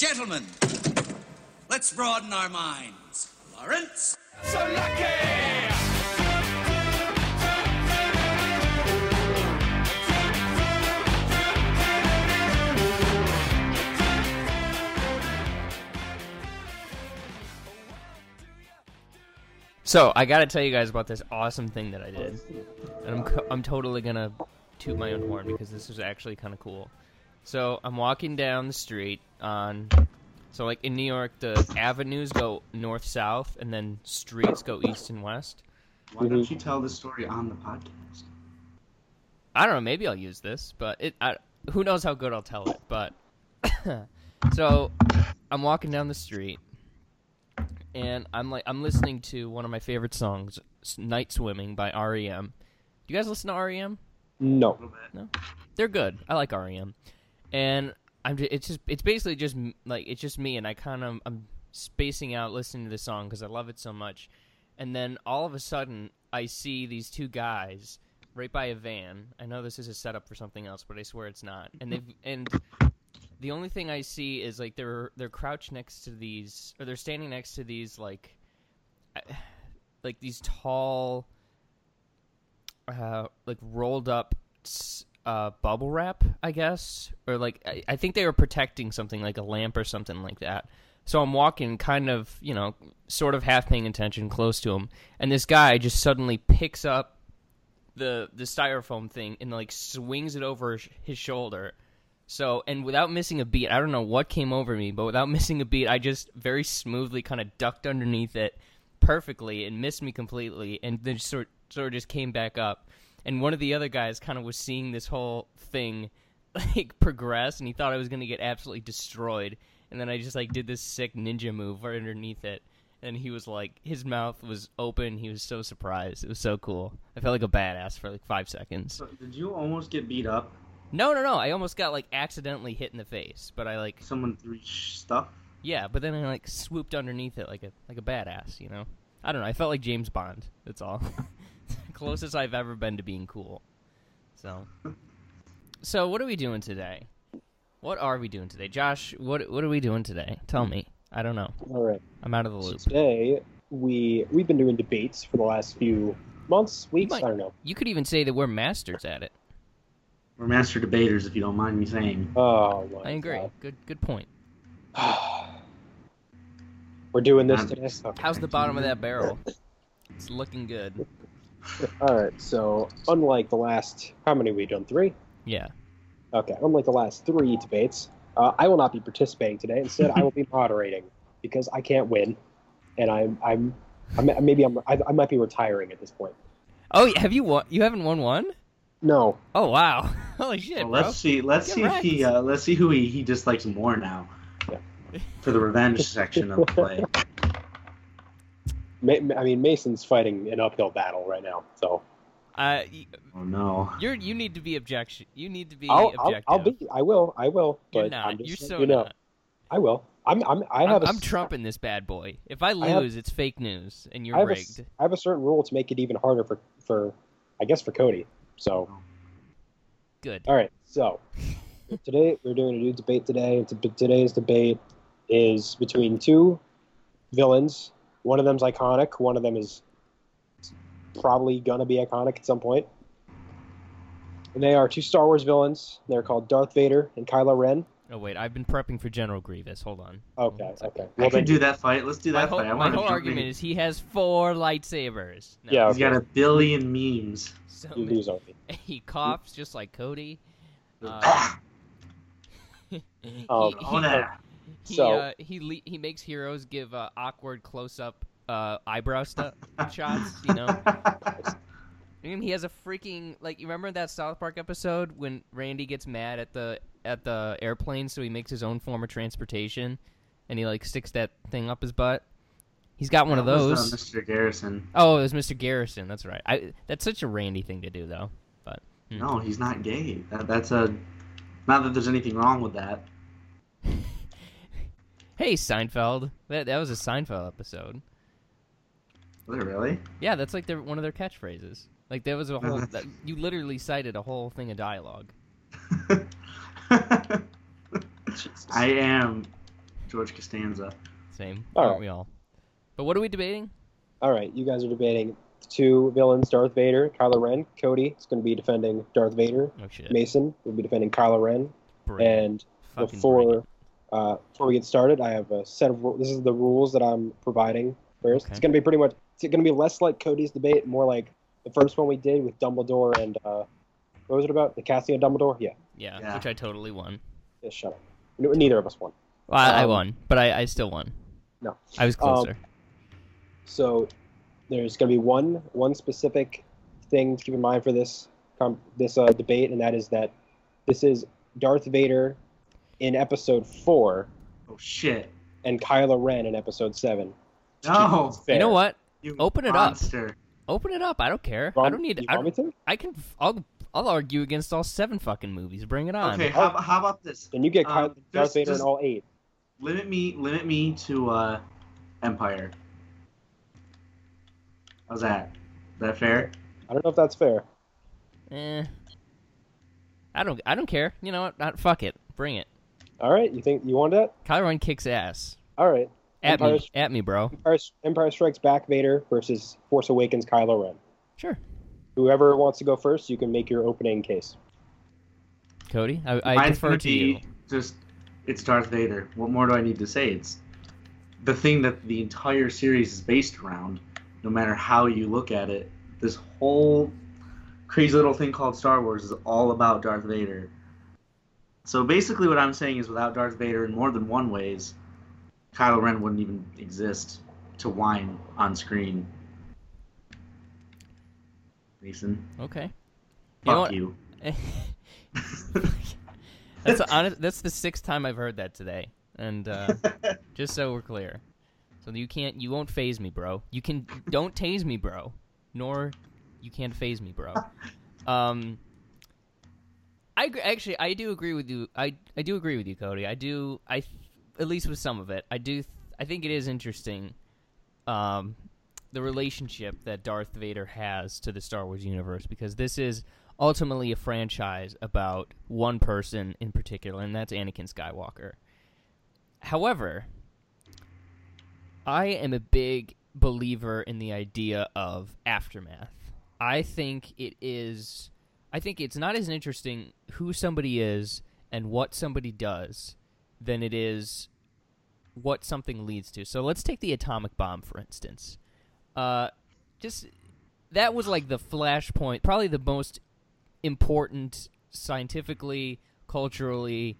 Gentlemen, let's broaden our minds. Lawrence? So lucky! So, I gotta tell you guys about this awesome thing that I did. And I'm totally gonna toot my own horn because this was actually kind of cool. So, I'm walking down the street on... So, like, in New York, the avenues go north-south, and then streets go east and west. Why don't you tell the story on the podcast? I don't know, maybe I'll use this, but who knows how good I'll tell it, but... So, I'm walking down the street... And I'm listening to one of my favorite songs, "Night Swimming" by REM. Do you guys listen to REM? No, no, they're good. I like REM, and it's basically just like it's just me, and I'm spacing out listening to the song because I love it so much. And then all of a sudden, I see these two guys right by a van. I know this is a setup for something else, but I swear it's not. And the only thing I see is, like, they're crouched next to these, or they're standing next to these, like these tall, like, rolled-up bubble wrap, I guess? Or, like, I think they were protecting something, like a lamp or something like that. So I'm walking kind of, you know, sort of half paying attention close to him, and this guy just suddenly picks up the styrofoam thing and, like, swings it over his shoulder. So, and without missing a beat, I don't know what came over me, but without missing a beat, I just very smoothly kind of ducked underneath it perfectly and missed me completely, and then sort of just came back up. And one of the other guys kind of was seeing this whole thing, like, progress, and he thought I was going to get absolutely destroyed. And then I just, like, did this sick ninja move right underneath it, and he was, like, his mouth was open. He was so surprised. It was so cool. I felt like a badass for, like, 5 seconds. So did you almost get beat up? No. I almost got, like, accidentally hit in the face, but I, like... Someone threw stuff? Yeah, but then I, like, swooped underneath it like a badass, you know? I don't know. I felt like James Bond. That's all. Closest I've ever been to being cool. So what are we doing today? What are we doing today? Josh, what are we doing today? Tell me. I don't know. All right. I'm out of the loop. Today, we've been doing debates for the last few months, weeks, I don't know. You could even say that we're masters at it. We're master debaters, if you don't mind me saying. Oh, well, I agree. Good point. We're doing this today. Okay. How's the bottom of that barrel? It's looking good. All right. So, unlike the last, how many have we done? 3? Yeah. Okay. Unlike the last 3 debates, I will not be participating today. Instead, I will be moderating because I can't win, and I might be retiring at this point. Oh, have you won? You haven't won one? No. Oh wow! Holy shit! Well, let's see. Let's see if he. Let's see who he dislikes more now. Yeah. For the revenge section of the play. I mean, Mason's fighting an uphill battle right now, so. Oh no! You need to be objection. You need to be objective. I will. You're but not. I'm just, you're so you know, not. I will. I'm trumping this bad boy. If I lose, it's fake news, and you're rigged. I have a certain rule to make it even harder for I guess for Cody. So, good. All right. So, today we're doing a new debate today. Today's debate is between 2 villains. One of them's iconic. One of them is probably gonna be iconic at some point. And they are 2 Star Wars villains. They're called Darth Vader and Kylo Ren. Oh wait, I've been prepping for General Grievous. Hold on. Okay. Well, I can do that fight. Let's do that fight. My whole argument is he has 4 lightsabers. No. Yeah, okay. He's got a billion memes. So he coughs just like Cody. He makes heroes give awkward close-up eyebrow shots. You know. I mean, he has a freaking you remember that South Park episode when Randy gets mad at the airplane, so he makes his own form of transportation, and he, sticks that thing up his butt. He's got one of those. Mr. Garrison. Oh, it was Mr. Garrison. That's right. That's such a Randy thing to do, though. But no, he's not gay. Not that there's anything wrong with that. Hey, Seinfeld. That was a Seinfeld episode. Was it really? Yeah, that's one of their catchphrases. Like, there was a whole... you literally cited a whole thing of dialogue. I am George Costanza. Same. Aren't we all? But what are we debating? All right, you guys are debating two villains, Darth Vader, Kylo Ren. Cody is going to be defending Darth Vader. Oh, shit. Mason will be defending Kylo Ren. And before we get started, I have a set of rules. This is the rules that I'm providing first. Okay. It's going to be pretty much, it's going to be less like Cody's debate, more like the first one we did with Dumbledore and, what was it about? The casting of Dumbledore? Yeah. Yeah, which I totally won. Yeah, shut up. Neither of us won. Well, I won, but I still won. No. I was closer. So there's going to be one specific thing to keep in mind for this debate, and that is that this is Darth Vader in Episode 4. Oh, shit. And Kylo Ren in Episode 7. No. You know what? You open it up. Open it up. I don't care. I don't need... I'll argue against all 7 fucking movies. Bring it on. Okay, how about this? Then you get Darth Vader in all 8. Limit me to Empire. How's that? Is that fair? I don't know if that's fair. I don't care. You know what? Fuck it. Bring it. All right. You think you want that? Kylo Ren kicks ass. All right. At me, bro. Empire Strikes Back Vader versus Force Awakens Kylo Ren. Sure. Whoever wants to go first, you can make your opening case. Cody, I defer to you. It's Darth Vader. What more do I need to say? It's the thing that the entire series is based around, no matter how you look at it. This whole crazy little thing called Star Wars is all about Darth Vader. So basically what I'm saying is without Darth Vader in more than one ways, Kylo Ren wouldn't even exist to whine on screen. Mason. Okay. Fuck you. That's the 6th time I've heard that today, and just so we're clear, so you won't phase me, bro. Don't tase me, bro. Nor you can't phase me, bro. I do agree with you. I do agree with you, Cody. I at least with some of it. I think it is interesting. The relationship that Darth Vader has to the Star Wars universe, because this is ultimately a franchise about one person in particular, and that's Anakin Skywalker. However, I am a big believer in the idea of aftermath. I think it's not as interesting who somebody is and what somebody does than it is what something leads to. So let's take the atomic bomb, for instance. That was like the flashpoint, probably the most important scientifically, culturally,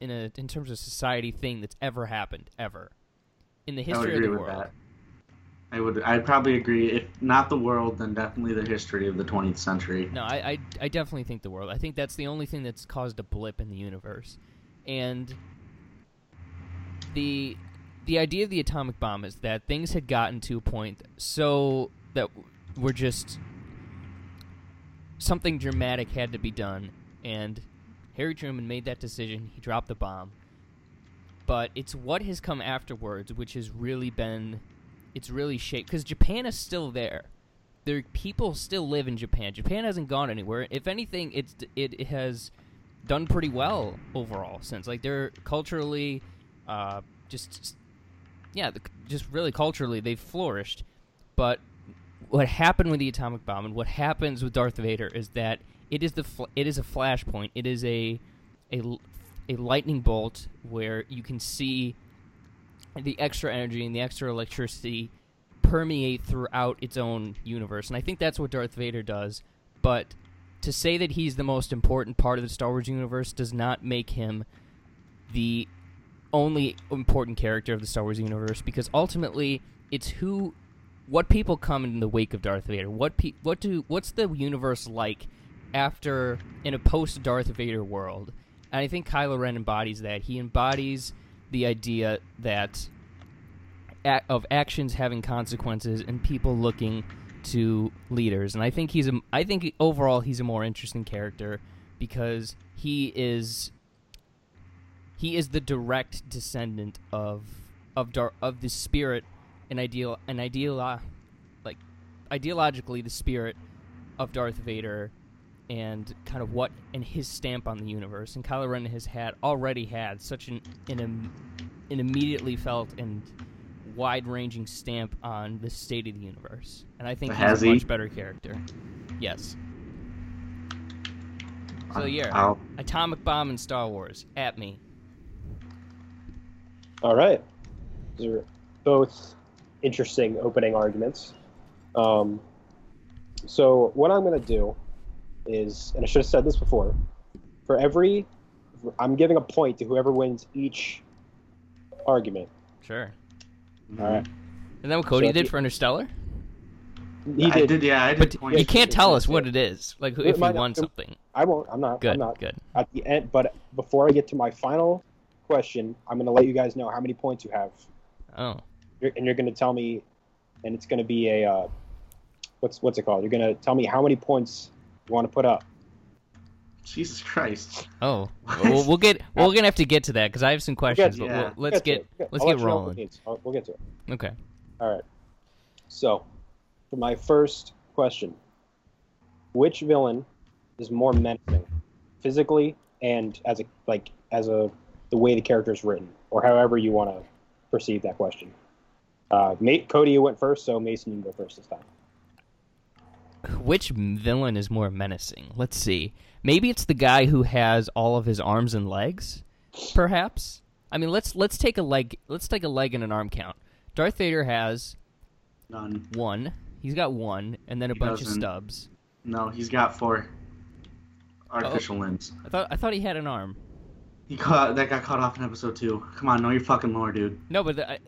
in terms of society thing that's ever happened, ever. In the history of the world. I'd probably agree, if not the world, then definitely the history of the 20th century. No, I definitely think the world. I think that's the only thing that's caused a blip in the universe. And the idea of the atomic bomb is that things had gotten to a point so that we're just... something dramatic had to be done, and Harry Truman made that decision. He dropped the bomb. But it's what has come afterwards, which has really been... it's really shaped... because Japan is still there. People still live in Japan. Japan hasn't gone anywhere. If anything, it has done pretty well overall since. Like, they're culturally... just really culturally, they've flourished. But what happened with the atomic bomb and what happens with Darth Vader is that it is a flashpoint. It is a lightning bolt where you can see the extra energy and the extra electricity permeate throughout its own universe. And I think that's what Darth Vader does. But to say that he's the most important part of the Star Wars universe does not make him the only important character of the Star Wars universe, because ultimately it's what people come in the wake of Darth Vader. What's the universe like after, in a post Darth Vader world? And I think Kylo Ren embodies that. He embodies the idea that of actions having consequences and people looking to leaders. And I think overall he's a more interesting character because he is the direct descendant of the spirit and ideologically the spirit of Darth Vader and kind of what, and his stamp on the universe. And Kylo Ren has had, already had, such an immediately felt and wide-ranging stamp on the state of the universe. And I think he's a much better character. Yes. So yeah, Atomic Bomb and Star Wars, at me. All right. These are both interesting opening arguments. So what I'm going to do is, and I should have said this before, I'm giving a point to whoever wins each argument. Sure. All right. And then what Cody did for Interstellar? He did, yeah. But you can't tell us what it is, like if you won something. I won't. I'm not. Good. At the end, but before I get to my final question, I'm going to let you guys know how many points you have. Oh. And you're going to tell me, and it's going to be a, what's it called? You're going to tell me how many points you want to put up. Jesus Christ. Oh. Well, we're going to have to get to that because I have some questions, let's get rolling. We'll get to it. Okay. All right. So, for my first question, which villain is more menacing, physically and as the way the character is written, or however you want to perceive that question? Cody, you went first, so Mason, you can go first this time. Which villain is more menacing? Let's see. Maybe it's the guy who has all of his arms and legs, perhaps. I mean, let's take a leg. Let's take a leg and an arm count. Darth Vader has none. One. He's got one, and then a bunch of stubs. No, he's got four artificial limbs. I thought he had an arm. That got caught off in episode 2. Come on, know your fucking lore, dude. No, but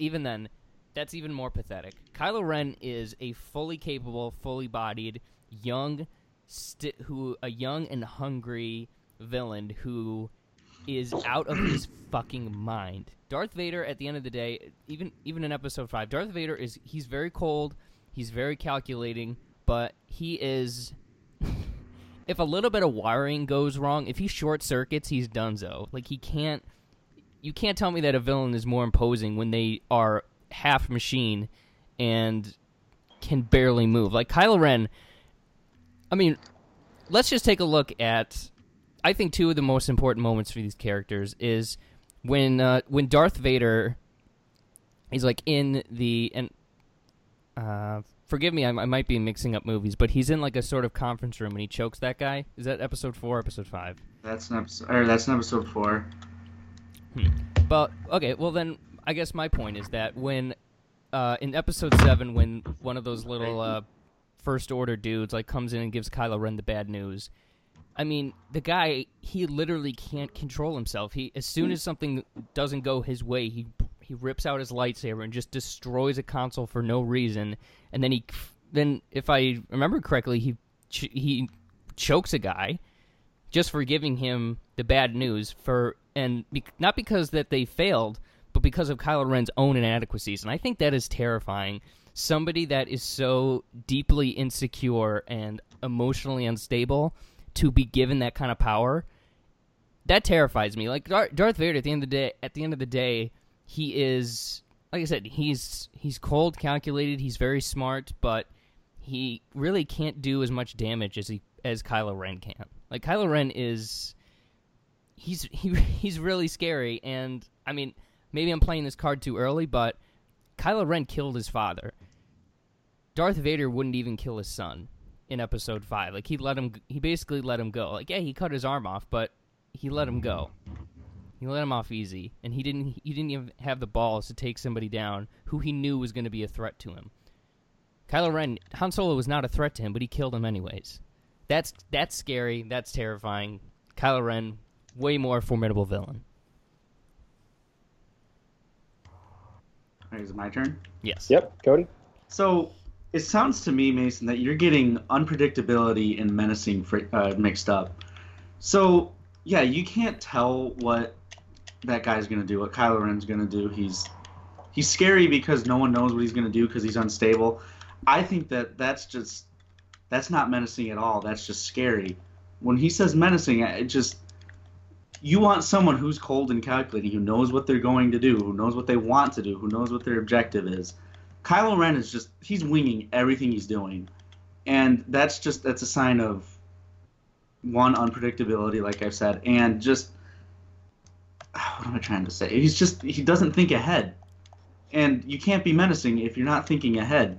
even then, that's even more pathetic. Kylo Ren is a fully capable, fully bodied, young and hungry villain who is out of his fucking mind. Darth Vader, at the end of the day, even in episode 5, Darth Vader he's very cold, he's very calculating, but he is. If a little bit of wiring goes wrong, if he short circuits, he's donezo. Like, you can't tell me that a villain is more imposing when they are half machine and can barely move. Like, Kylo Ren, I mean, let's just take a look at, I think, two of the most important moments for these characters is when Darth Vader is, like, in the, and, forgive me, I might be mixing up movies, but he's in like a sort of conference room and he chokes that guy. Is that episode 4 or episode 5? That's in episode 4. But, okay, well then, I guess my point is that when, in episode 7, when one of those little First Order dudes like comes in and gives Kylo Ren the bad news, I mean, the guy, he literally can't control himself. He, as soon as something doesn't go his way, he rips out his lightsaber and just destroys a console for no reason. And then if I remember correctly, he chokes a guy just for giving him the bad news not because that they failed, but because of Kylo Ren's own inadequacies. And I think that is terrifying. Somebody that is so deeply insecure and emotionally unstable to be given that kind of power, that terrifies me. Like Darth Vader, at the end of the day, he is, like I said, he's cold, calculated, he's very smart, but he really can't do as much damage as Kylo Ren can. Like, Kylo Ren is, he's really scary, and, I mean, maybe I'm playing this card too early, but Kylo Ren killed his father. Darth Vader wouldn't even kill his son in episode 5. Like, he basically let him go. Like, yeah, he cut his arm off, but he let him go. He let him off easy, and he didn't even have the balls to take somebody down who he knew was going to be a threat to him. Kylo Ren, Han Solo was not a threat to him, but he killed him anyways. That's scary. That's terrifying. Kylo Ren, way more formidable villain. Is it my turn? Yes. Yep, Cody. So it sounds to me, Mason, that you're getting unpredictability and menacing mixed up. So, yeah, you can't tell what that guy's going to do, what Kylo Ren's going to do. He's scary because no one knows what he's going to do because he's unstable. I think that's not menacing at all. That's just scary. When he says menacing, it just, you want someone who's cold and calculating, who knows what they're going to do, who knows what they want to do, who knows what their objective is. Kylo Ren is just, he's winging everything he's doing. And that's a sign of, one, unpredictability, like I've said, and just, what am I trying to say? He's just, he doesn't think ahead. And you can't be menacing if you're not thinking ahead.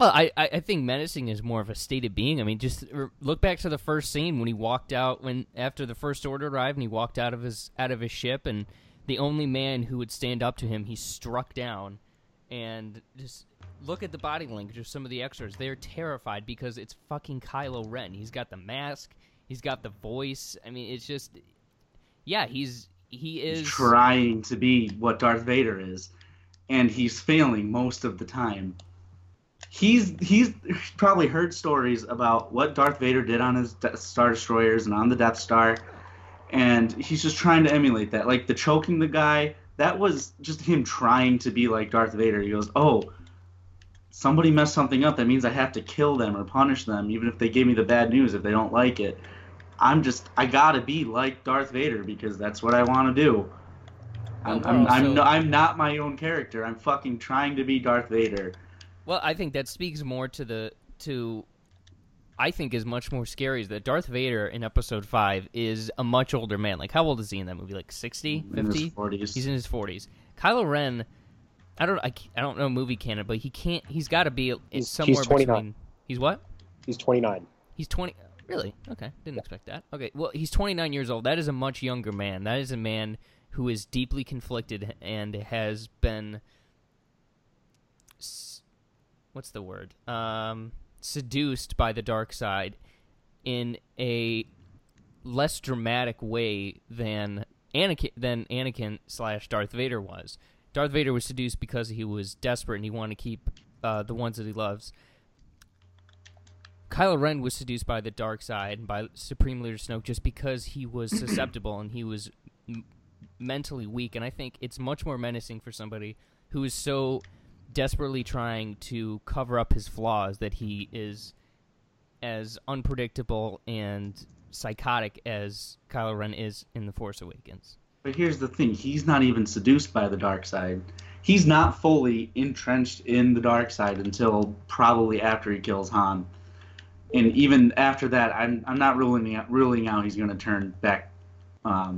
Well, I think menacing is more of a state of being. I mean, just look back to the first scene when he walked out, when after the First Order arrived and he walked out of his ship, and the only man who would stand up to him, he struck down. And just look at the body language of some of the extras. They're terrified because it's fucking Kylo Ren. He's got the mask. He's got the voice. I mean, it's just, yeah, he's trying to be what Darth Vader is, and he's failing most of the time. He's probably heard stories about what Darth Vader did on his Star Destroyers and on the Death Star, and he's just trying to emulate that. Like the choking the guy, that was just him trying to be like Darth Vader. He goes, oh, somebody messed something up. That means I have to kill them or punish them, even if they gave me the bad news, if they don't like it. I gotta be like Darth Vader because that's what I want to do. I'm not my own character. I'm fucking trying to be Darth Vader. Well, I think that speaks more to I think is much more scary is that Darth Vader in Episode 5 is a much older man. Like, how old is he in that movie? Like 60, 50? In his 40s. He's in his 40s. Kylo Ren, I don't know movie canon, but he can't. He's got to be somewhere between. He's 29. He's what? He's 29. He's 20. Really? Okay. Didn't expect that. Okay. Well, he's 29 years old. That is a much younger man. That is a man who is deeply conflicted and has been. What's the word? Seduced by the dark side in a less dramatic way than Anakin / Darth Vader was. Darth Vader was seduced because he was desperate and he wanted to keep the ones that he loves. Kylo Ren was seduced by the dark side and by Supreme Leader Snoke just because he was susceptible and he was mentally weak. And I think it's much more menacing for somebody who is so desperately trying to cover up his flaws that he is as unpredictable and psychotic as Kylo Ren is in The Force Awakens. But here's the thing. He's not even seduced by the dark side. He's not fully entrenched in the dark side until probably after he kills Han. And even after that, I'm not ruling out he's going to turn back to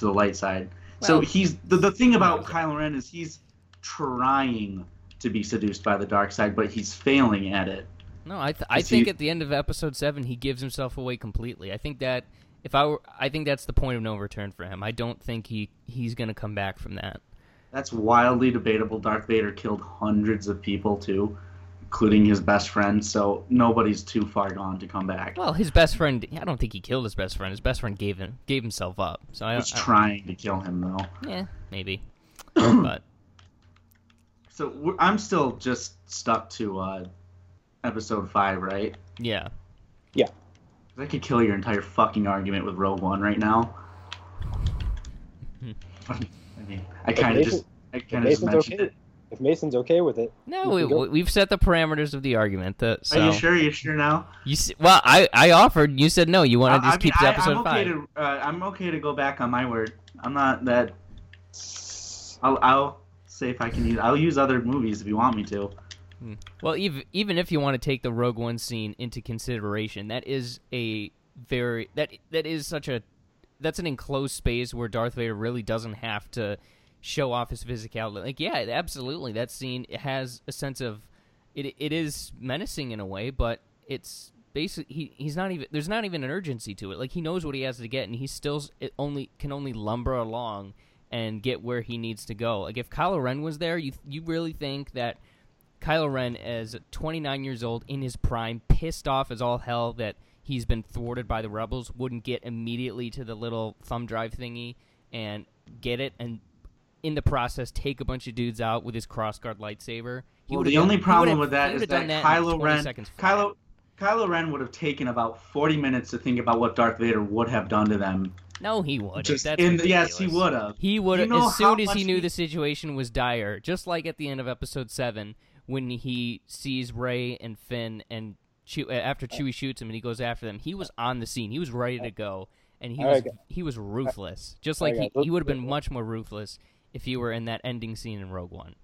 the light side. Well, so he's the thing about Kylo Ren is he's trying to be seduced by the dark side, but he's failing at it. No, I think at the end of Episode 7, he gives himself away completely. I think that I think that's the point of no return for him. I don't think he's going to come back from that. That's wildly debatable. Darth Vader killed hundreds of people too, including his best friend, so nobody's too far gone to come back. Well, his best friend, I don't think he killed his best friend. His best friend gave himself up. So he's trying to kill him, though. Yeah, maybe. But so I'm still just stuck to Episode 5, right? Yeah. Yeah. I could kill your entire fucking argument with Rogue One right now. I mean, I kind of just mentioned it. If Mason's okay with it. No, we've set the parameters of the argument. Are you sure? Are you sure now? Well, I offered. You said no. You wanted to keep the Episode 5. I'm okay to go back on my word. I'm not that. I'll say if I can use. I'll use other movies if you want me to. Well, even if you want to take the Rogue One scene into consideration, that is a very that's an enclosed space where Darth Vader really doesn't have to show off his physicality. Like, yeah, absolutely. That scene has a sense of it is menacing in a way, but it's basically there's not even an urgency to it. Like, he knows what he has to get, and he still can only lumber along and get where he needs to go. Like, if Kylo Ren was there, you really think that Kylo Ren as 29 years old in his prime, pissed off as all hell that he's been thwarted by the rebels, wouldn't get immediately to the little thumb drive thingy and get it, and in the process take a bunch of dudes out with his crossguard lightsaber? Well, the only problem with that is that Kylo Ren would have taken about 40 minutes to think about what Darth Vader would have done to them. No, he would. Yes, he would have. He would have, as soon as he knew the situation was dire, just like at the end of Episode 7, when he sees Ray and Finn, and after Chewie shoots him and he goes after them, he was on the scene. He was ready to go, and he was ruthless. Just like he would have been much more ruthless if he were in that ending scene in Rogue One.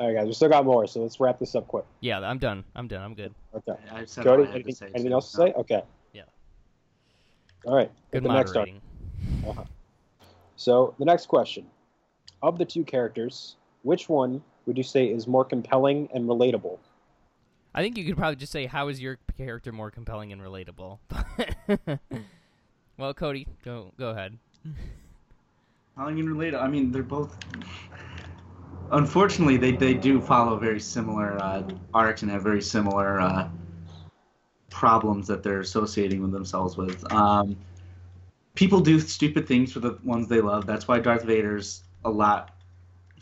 All right, guys, we still got more, so let's wrap this up quick. Yeah, I'm done. I'm good. Okay. Cody, anything else to say? Okay. Yeah. All right. Good moderating. Uh-huh. So the next question. Of the two characters, which one would you say is more compelling and relatable? I think you could probably just say, how is your character more compelling and relatable? Well, Cody, go ahead. Compelling and relatable. I mean, they're both... Unfortunately, they do follow very similar arcs and have very similar problems that they're associating with themselves with. People do stupid things for the ones they love. That's why Darth Vader's a lot...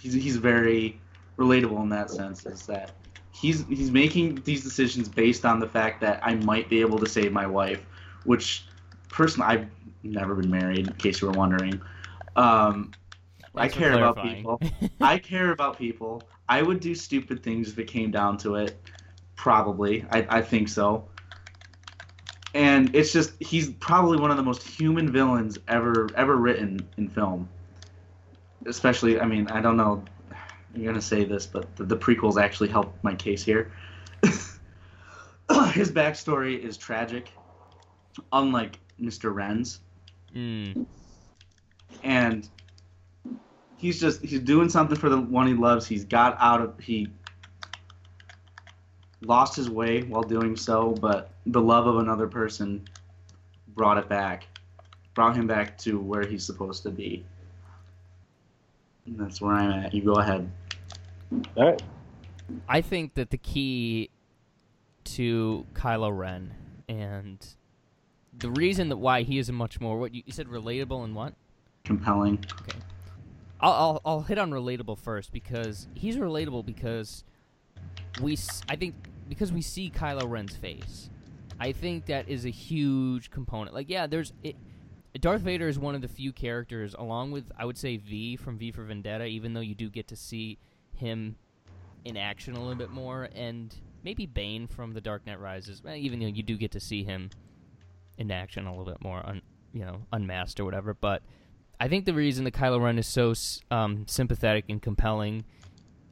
He's very relatable in that sense, is that... He's making these decisions based on the fact that I might be able to save my wife, which, personally, I've never been married, in case you were wondering. I care about people. I care about people. I would do stupid things if it came down to it, probably. I think so. And it's just, he's probably one of the most human villains ever written in film. Especially, I mean, I don't know... I'm going to say this, but the prequels actually help my case here. His backstory is tragic, unlike Mr. Ren's. Mm. And he's doing something for the one he loves. He lost his way while doing so, but the love of another person brought him back to where he's supposed to be. And that's where I'm at. You go ahead. All right. I think that the key to Kylo Ren and the reason that why he is much more what you said relatable and what compelling. Okay, I'll hit on relatable first because he's relatable because we see Kylo Ren's face. I think that is a huge component. Like yeah, Darth Vader is one of the few characters, along with, I would say, V from V for Vendetta, even though you do get to see him in action a little bit more, and maybe Bane from The Dark Knight Rises, even though you do get to see him in action a little bit more, unmasked or whatever. But I think the reason that Kylo Ren is so sympathetic and compelling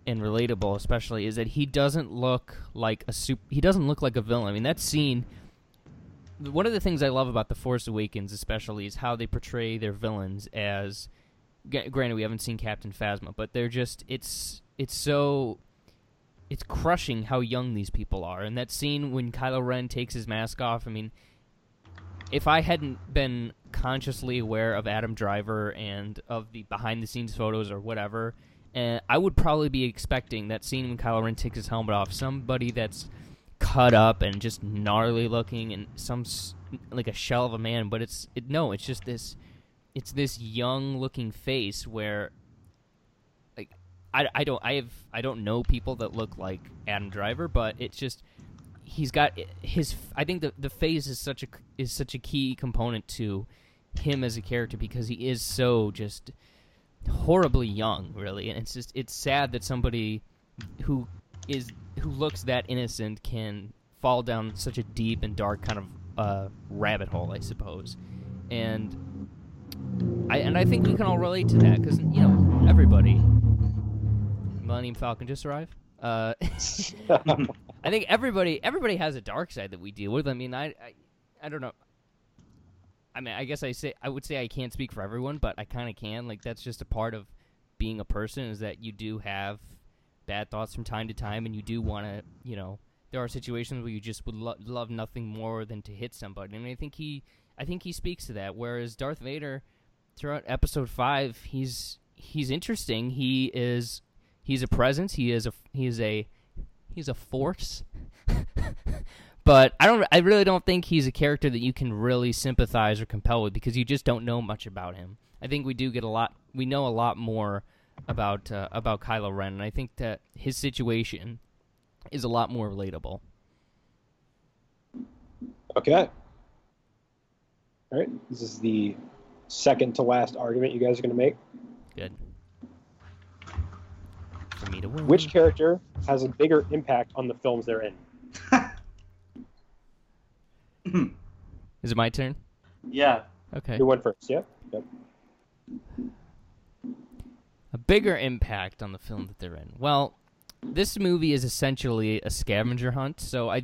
and relatable, especially, is that he doesn't look like a villain. I mean, that scene... One of the things I love about The Force Awakens, especially, is how they portray their villains as... Granted, we haven't seen Captain Phasma, but they're just... It's so... It's crushing how young these people are. And that scene when Kylo Ren takes his mask off, I mean... If I hadn't been consciously aware of Adam Driver and of the behind-the-scenes photos or whatever, I would probably be expecting that scene when Kylo Ren takes his helmet off, somebody that's... cut up and just gnarly looking and like a shell of a man, but it's just this, it's this young looking face where like I don't know people that look like Adam Driver, but it's just he's got his I think the face is such a key component to him as a character because he is so just horribly young really, and it's sad that somebody who looks that innocent can fall down such a deep and dark kind of rabbit hole, I suppose. And I think we can all relate to that because, everybody... Millennium Falcon just arrived? I think everybody has a dark side that we deal with. I mean, I don't know. I mean, I guess I would say I can't speak for everyone, but I kind of can. Like, that's just a part of being a person is that you do have... bad thoughts from time to time, and you do want to, there are situations where you just would love nothing more than to hit somebody. And I think he speaks to that. Whereas Darth Vader, throughout Episode 5, he's interesting. He's a presence. He's a force. But I really don't think he's a character that you can really sympathize or compel with because you just don't know much about him. I think we know a lot more about Kylo Ren, and I think that his situation is a lot more relatable. Okay. All right. This is the second to last argument you guys are going to make. Good. For me to win. Which character has a bigger impact on the films they're in? Is it my turn? Yeah. Okay. You went first, yeah? Yep. A bigger impact on the film that they're in. Well, this movie is essentially a scavenger hunt. So I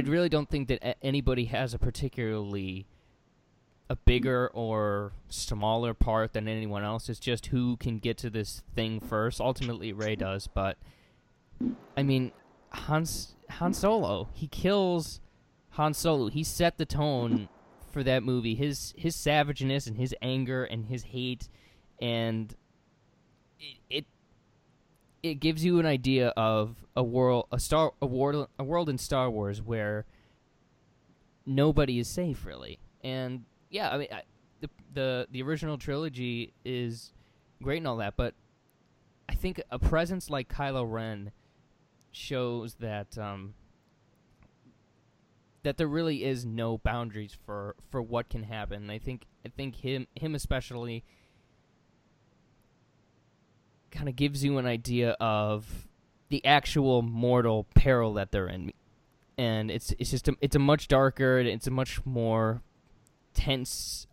really don't think that anybody has a bigger or smaller part than anyone else. It's just who can get to this thing first. Ultimately, Ray does, but I mean, Han Solo. He kills Han Solo. He set the tone for that movie. His savageness and his anger and his hate, and it gives you an idea of a world in Star Wars where nobody is safe, really. And yeah, I mean, the original trilogy is great and all that, but I think a presence like Kylo Ren shows that that there really is no boundaries for what can happen. And I think him especially kind of gives you an idea of the actual mortal peril that they're in, and it's a much darker, and it's a much more tense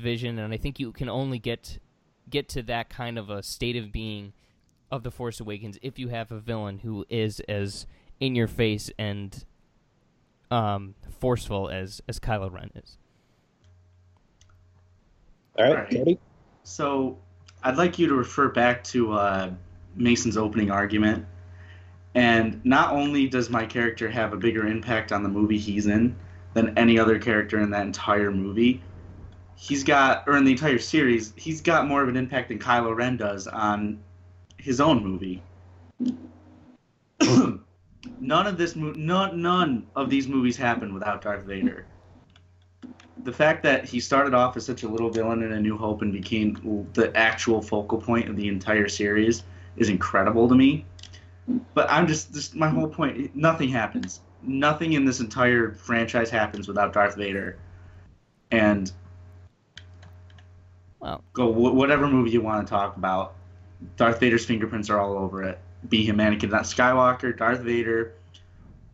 vision, and I think you can only get to that kind of a state of being of The Force Awakens if you have a villain who is as in your face and forceful as Kylo Ren is. All right. Teddy? So I'd like you to refer back to Mason's opening argument, and not only does my character have a bigger impact on the movie he's in than any other character in that entire movie, in the entire series, he's got more of an impact than Kylo Ren does on his own movie. None of these movies happened without Darth Vader. The fact that he started off as such a little villain in A New Hope and became the actual focal point of the entire series is incredible to me. But I'm just my whole point, nothing happens. Nothing in this entire franchise happens without Darth Vader. And go whatever movie you want to talk about, Darth Vader's fingerprints are all over it. Be him Anakin Skywalker, Darth Vader,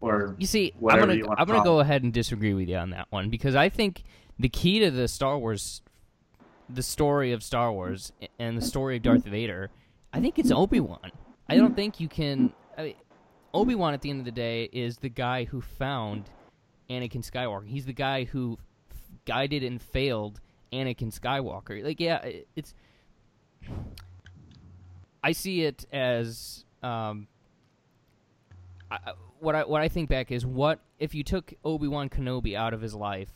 or you see, I'm going to go ahead and disagree with you on that one, because I think the key to the story of Star Wars and the story of Darth Vader, I think it's Obi-Wan. I don't think you can... I mean, Obi-Wan, at the end of the day, is the guy who found Anakin Skywalker. He's the guy who guided and failed Anakin Skywalker. Like, yeah, it's... I see it as... what I think back is, what if you took Obi-Wan Kenobi out of his life,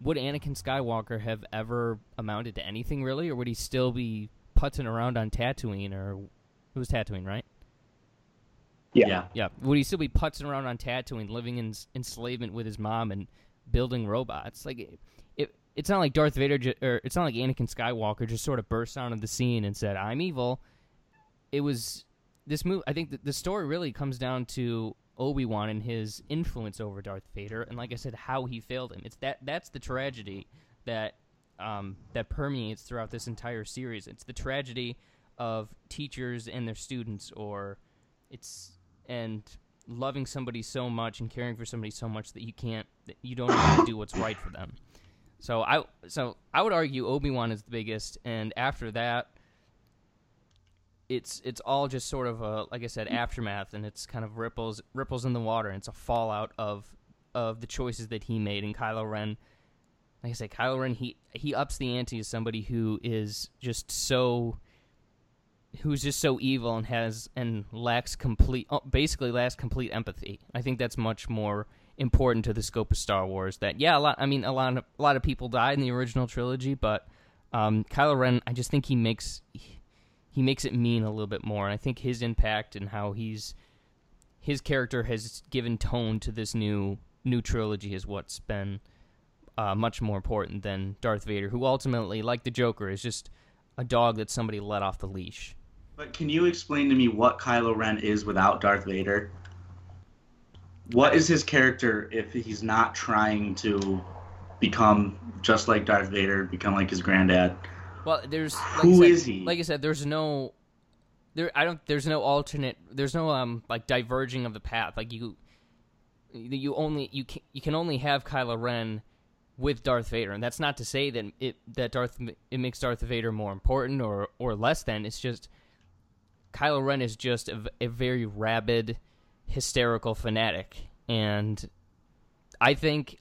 would Anakin Skywalker have ever amounted to anything, really? Or would he still be putzing around on Tatooine? Or it was Tatooine, right? Yeah. Would he still be putzing around on Tatooine, living in enslavement with his mom and building robots? Like, it's not like Darth Vader, or it's not like Anakin Skywalker just sort of burst out of the scene and said, "I'm evil." It was this movie. I think that the story really comes down to Obi-Wan and his influence over Darth Vader, and like I said, how he failed him. It's that's the tragedy that permeates throughout this entire series. It's the tragedy of teachers and their students, and loving somebody so much and caring for somebody so much that you don't even do what's right for them. So I would argue Obi-Wan is the biggest, and after that, it's all just sort of a, like I said, aftermath, and it's kind of ripples in the water, and it's a fallout of the choices that he made. And Kylo Ren, like I say, he ups the ante as somebody who's just so evil and lacks complete empathy. I think that's much more important to the scope of Star Wars. That, yeah, a lot of people died in the original trilogy, but Kylo Ren, I just think he makes it mean a little bit more. And I think his impact and how his character has given tone to this new trilogy is what's been much more important than Darth Vader, who ultimately, like the Joker, is just a dog that somebody let off the leash. But can you explain to me what Kylo Ren is without Darth Vader? What is his character if he's not trying to become just like Darth Vader, become like his granddad? Well, there's... Who is he? Like I said, there's no diverging of the path. Like you can only have Kylo Ren with Darth Vader. And that's not to say that it makes Darth Vader more important or less than. It's just Kylo Ren is just a very rabid, hysterical fanatic. And I think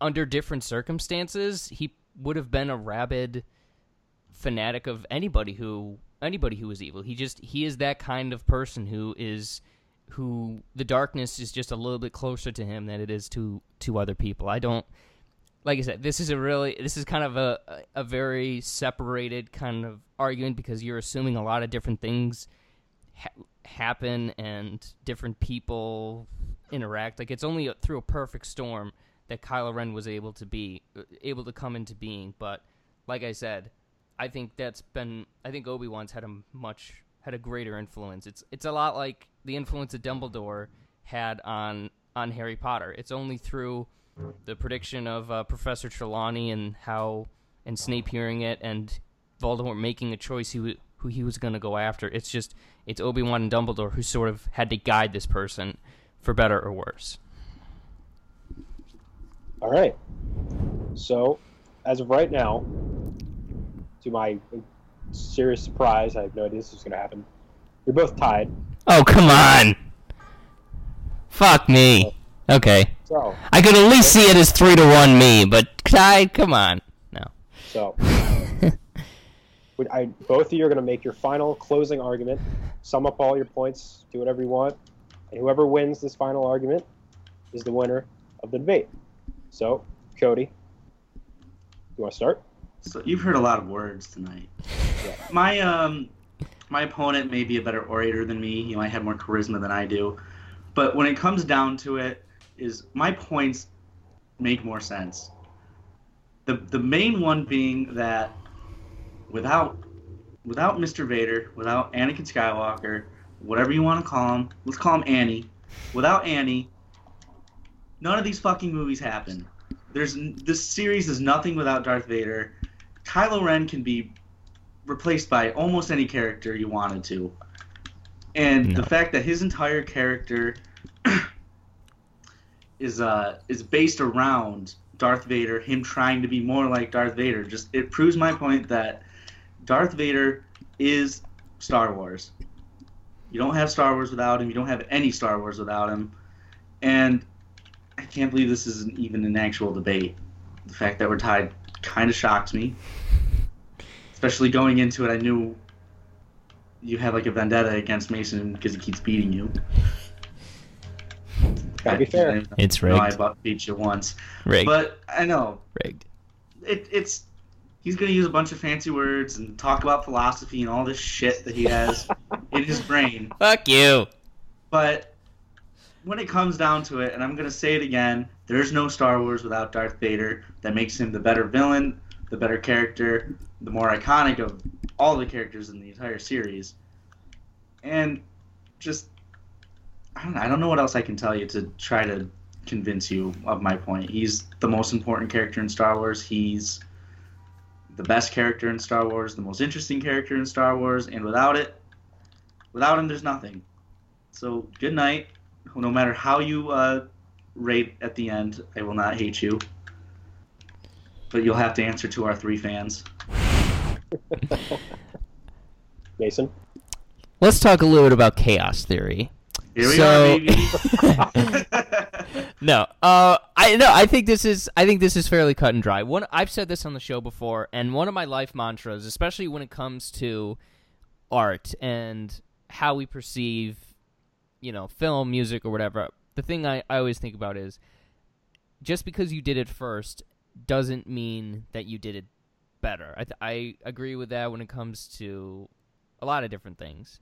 under different circumstances, he would have been a rabid fanatic of anybody who was evil. He is that kind of person who the darkness is just a little bit closer to him than it is to other people. I don't, like I said, this is kind of a very separated kind of argument, because you're assuming a lot of different things happen and different people interact. Like, it's only through a perfect storm that Kylo Ren was able to come into being. But like I said, I think Obi-Wan's had a greater influence. It's a lot like the influence that Dumbledore had on Harry Potter. It's only through the prediction of Professor Trelawney and Snape hearing it and Voldemort making a choice who he was going to go after. It's Obi-Wan and Dumbledore who sort of had to guide this person for better or worse. All right. So, as of right now, to my serious surprise, I have no idea this was going to happen. You're both tied. Oh, come on. Fuck me. Okay. So, I could at least see it as 3-1 me, but tied? Come on. No. So, both of you are going to make your final closing argument, sum up all your points, do whatever you want, and whoever wins this final argument is the winner of the debate. So, Cody, you want to start? So you've heard a lot of words tonight. Yeah. My opponent may be a better orator than me. He might have more charisma than I do. But when it comes down to it, is my points make more sense. The main one being that without Mr. Vader, without Anakin Skywalker, whatever you want to call him, let's call him Annie. Without Annie, none of these fucking movies happen. This series is nothing without Darth Vader. Kylo Ren can be replaced by almost any character you wanted to. And the fact that his entire character is based around Darth Vader, him trying to be more like Darth Vader, just it proves my point that Darth Vader is Star Wars. You don't have Star Wars without him. You don't have any Star Wars without him. And I can't believe this isn't even an actual debate. The fact that we're tied kind of shocks me. Especially going into it, I knew you had like a vendetta against Mason because he keeps beating you. Gotta be fair. It's rigged. No, I beat you once. Rigged. But I know. Rigged. It's he's going to use a bunch of fancy words and talk about philosophy and all this shit that he has in his brain. Fuck you. But when it comes down to it, and I'm going to say it again, there's no Star Wars without Darth Vader. That makes him the better villain, the better character, the more iconic of all the characters in the entire series. And just, I don't know what else I can tell you to try to convince you of my point. He's the most important character in Star Wars. He's the best character in Star Wars, the most interesting character in Star Wars, and without him, there's nothing. So, good night. No matter how you rate at the end, I will not hate you. But you'll have to answer to our 3 fans. Mason? Let's talk a little bit about chaos theory. Here we are, baby. I think this is fairly cut and dry. I've said this on the show before, and one of my life mantras, especially when it comes to art and how we perceive film, music, or whatever, the thing I always think about is just because you did it first doesn't mean that you did it better. I agree with that when it comes to a lot of different things.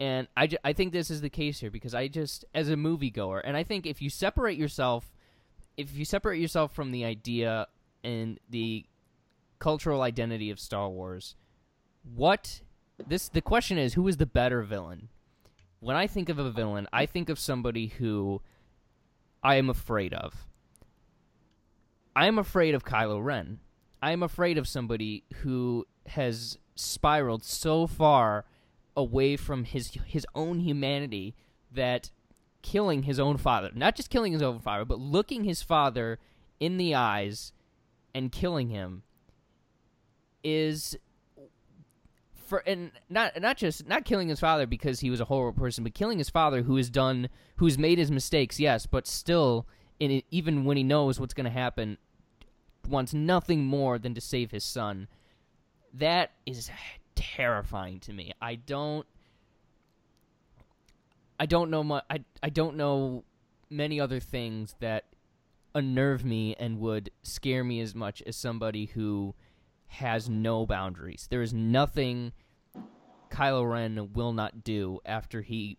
And I think this is the case here because as a moviegoer, and I think if you separate yourself from the idea and the cultural identity of Star Wars, the question is, who is the better villain? When I think of a villain, I think of somebody who I am afraid of. I am afraid of Kylo Ren. I am afraid of somebody who has spiraled so far away from his own humanity that killing his own father. Not just killing his own father, but looking his father in the eyes and killing him is... not killing his father because he was a horrible person, but killing his father who's made his mistakes, yes, but still, even when he knows what's going to happen, wants nothing more than to save his son. That is terrifying to me. I don't know many other things that unnerve me and would scare me as much as somebody who has no boundaries. There is nothing Kylo Ren will not do after he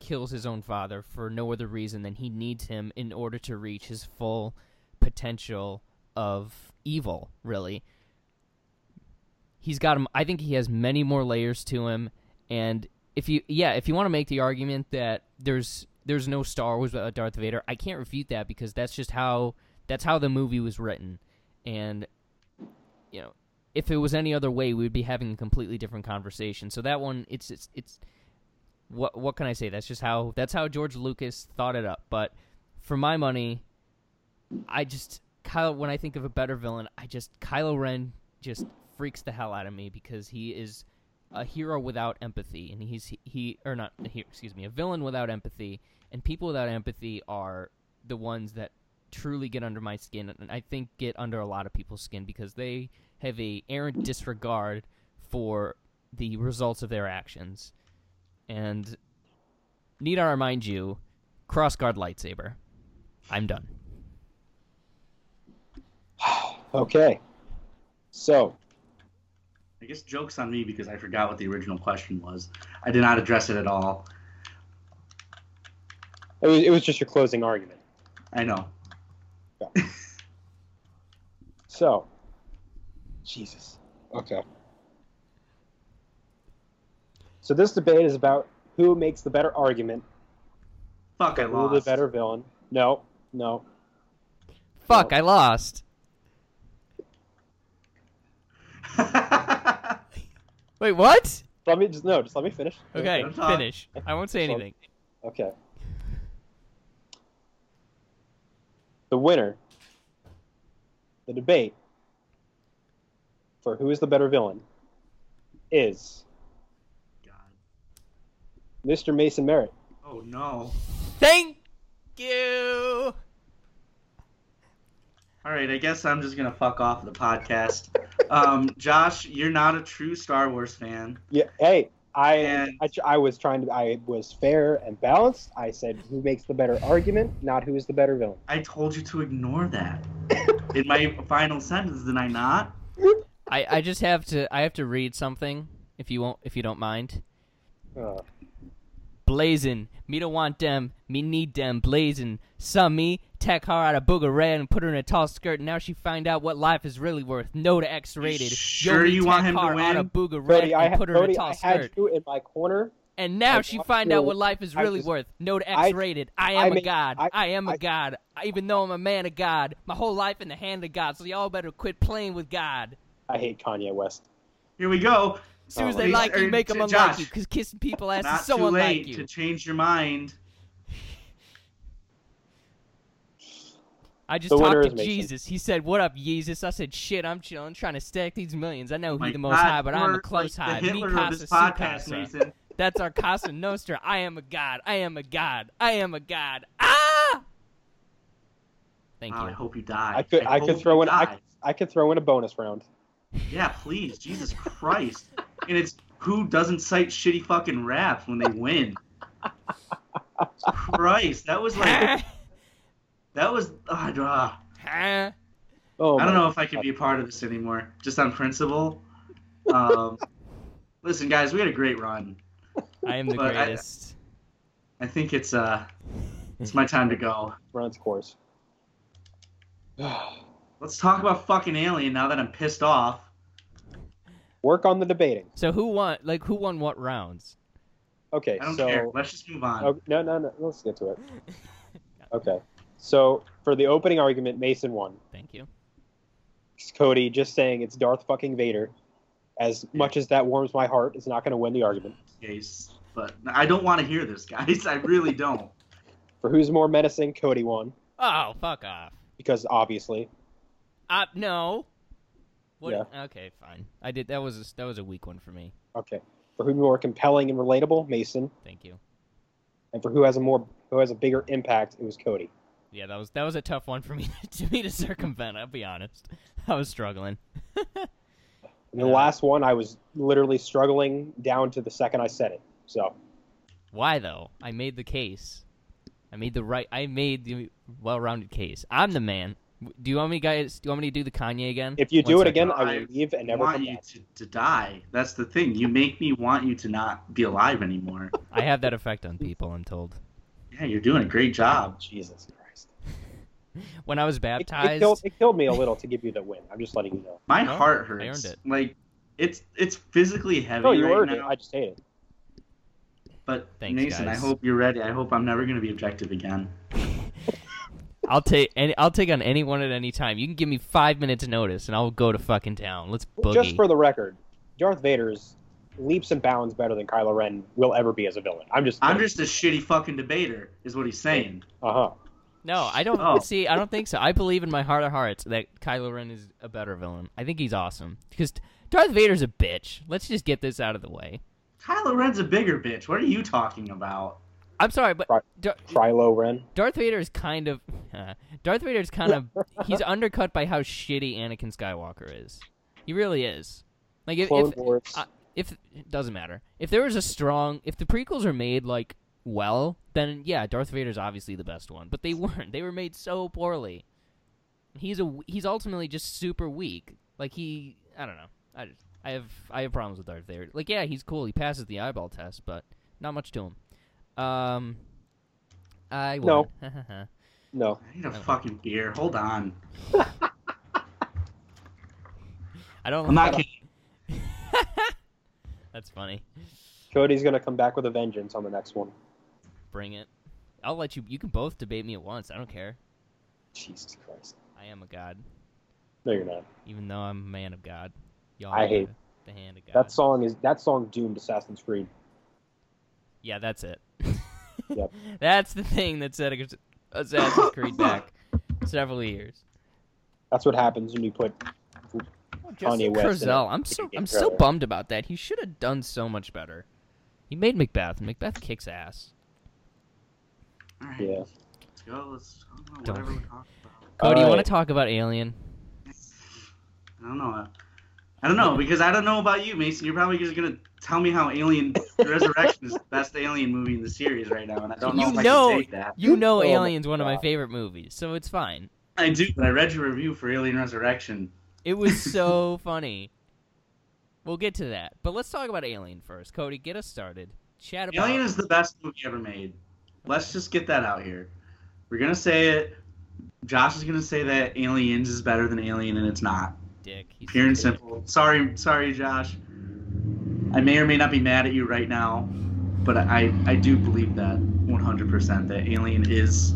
kills his own father for no other reason than he needs him in order to reach his full potential of evil, really. He's got him. I think he has many more layers to him, and if you want to make the argument that there's no Star Wars without Darth Vader, I can't refute that because that's how the movie was written. And you know, if it was any other way, we would be having a completely different conversation. So that one, it's what can I say? That's just how George Lucas thought it up. But for my money, when I think of a better villain, Kylo Ren just freaks the hell out of me because he is a hero without empathy, and a villain without empathy, and people without empathy are the ones that truly get under my skin, and I think get under a lot of people's skin because they have an errant disregard for the results of their actions. And need I remind you, crossguard lightsaber. I'm done. Okay. So. I guess joke's on me because I forgot what the original question was. I did not address it at all. It was just your closing argument. I know. Yeah. So, Jesus. Okay. So this debate is about who makes the better argument. Fuck, I lost. Who the better villain? No. Fuck, I lost. Wait, what? Just let me finish. Okay, finish. I won't say anything. Okay. The winner, the debate for who is the better villain is Mr. Mason Merritt. Oh no! Thank you. All right, I guess I'm just gonna fuck off the podcast. Josh, you're not a true Star Wars fan. Yeah. Hey, I was fair and balanced. I said who makes the better argument, not who is the better villain. I told you to ignore that in my final sentence. Did I not? I just have to. I have to read something. If you don't mind. Blazin', me don't want them, me need them, blazin'. Some me, tech her out of Booger and put her in a tall skirt, and now she find out what life is really worth. No to X-rated. Sure you want him to win? Out of Booger and put her in a tall skirt. I had you in my corner. And now she find out what life is really worth. No to X-rated. I am a god. I am a god. Even though I'm a man of God, my whole life in the hand of God, so y'all better quit playing with God. I hate Kanye West. Here we go. As soon as they like you, make them unlike you, because kissing people ass is so unlike you. Not too late to change your mind. I just talked to Jesus. He said, "What up, Jesus?" I said, "Shit, I'm chilling, trying to stack these millions. I know he's the most high, but I'm the close high." Me casa, podcast, Mason. That's our Casa Nostra. I am a god. I am a god. I am a god. Ah! Thank you. I hope you die. I could throw in a bonus round. Yeah, please, Jesus Christ. And it's who doesn't cite shitty fucking raps when they win. Christ, that was like... that was... I don't know if I could be a part of this anymore. Just on principle. Listen, guys, we had a great run. I am the greatest. I think it's my time to go. Run's course. Let's talk about fucking Alien now that I'm pissed off. Work on the debating. So who won? Like who won what rounds? Okay, I don't care. Let's just move on. Oh, no. Let's get to it. Okay. So for the opening argument, Mason won. Thank you. Cody just saying it's Darth fucking Vader. As much as that warms my heart, it's not going to win the argument. Yes, but I don't want to hear this, guys. I really don't. For Who's More Menacing, Cody won. Oh, fuck off. Because obviously. No. What? Yeah. Okay, fine. I did. That was a weak one for me. Okay. For Who's More Compelling and Relatable, Mason. Thank you. And for who has a bigger impact, it was Cody. Yeah, that was a tough one for me to circumvent. I'll be honest. I was struggling. And the last one, I was literally struggling down to the second I said it. So. Why though? I made the case. I made the well-rounded case. I'm the man. Do you want me, guys? Do you want me to do the Kanye again? If you do it again, I will leave and never come back. I want you to die. That's the thing. You make me want you to not be alive anymore. I have that effect on people, I'm told. Yeah, you're doing a great job. Jesus Christ. When I was baptized, it killed me a little to give you the win. I'm just letting you know. My heart hurts. I earned it. Like it's physically heavy. No, you earned it. I just hate it. But thanks, Mason, guys. I hope you're ready. I hope I'm never going to be objective again. I'll take on anyone at any time. You can give me 5 minutes notice, and I'll go to fucking town. Let's boogie. Just for the record, Darth Vader's leaps and bounds better than Kylo Ren will ever be as a villain. I'm just a shitty fucking debater, is what he's saying. Uh-huh. No, I don't. Oh. See, I don't think so. I believe in my heart of hearts that Kylo Ren is a better villain. I think he's awesome. Because Darth Vader's a bitch. Let's just get this out of the way. Kylo Ren's a bigger bitch. What are you talking about? I'm sorry, but Kylo Ren. Darth Vader's kind of. He's undercut by how shitty Anakin Skywalker is. He really is. Like if it doesn't matter. If there was a strong, if the prequels are made like well, then yeah, Darth Vader's obviously the best one. But they weren't. They were made so poorly. He's ultimately just super weak. Like I don't know. I have problems with Darth Vader. Like, yeah, he's cool. He passes the eyeball test, but not much to him. I won. No. No. I need a fucking beer. Hold on. I'm not kidding. That's funny. Cody's going to come back with a vengeance on the next one. Bring it. I'll let you. You can both debate me at once. I don't care. Jesus Christ. I am a god. No, you're not. Even though I'm a man of God. Y'all I hate the hand of God. That song doomed Assassin's Creed. Yeah, that's it. Yep. That's the thing that set Assassin's Creed back several years. That's what happens when you put Kanye West in. I'm so bummed about that. He should have done so much better. He made Macbeth. Macbeth kicks ass. All right. Yeah. Let's go. Let's talk about whatever we're talking about. Cody, you want to talk about Alien? I don't know, because I don't know about you, Mason. You're probably just going to tell me how Alien Resurrection is the best Alien movie in the series right now, and I don't know if I can take that. You know Alien's one of my favorite movies, so it's fine. I do, but I read your review for Alien Resurrection. It was so funny. We'll get to that, but let's talk about Alien first. Cody, get us started. Chat about Alien is the best movie ever made. Let's just get that out here. We're going to say it. Josh is going to say that Aliens is better than Alien, and it's not. Dick. He's pure and simple. Sorry, Josh. I may or may not be mad at you right now, but I do believe that 100% that Alien is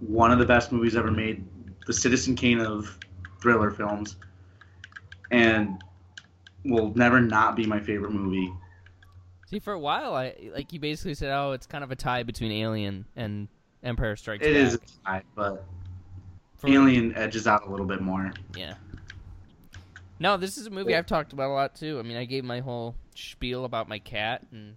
one of the best movies ever made, the Citizen Kane of thriller films, and will never not be my favorite movie. See, for a while, you basically said, "Oh, it's kind of a tie between Alien and Empire Strikes Back." It is a tie, but Alien edges out a little bit more. Yeah. No, this is a movie I've talked about a lot, too. I mean, I gave my whole spiel about my cat, and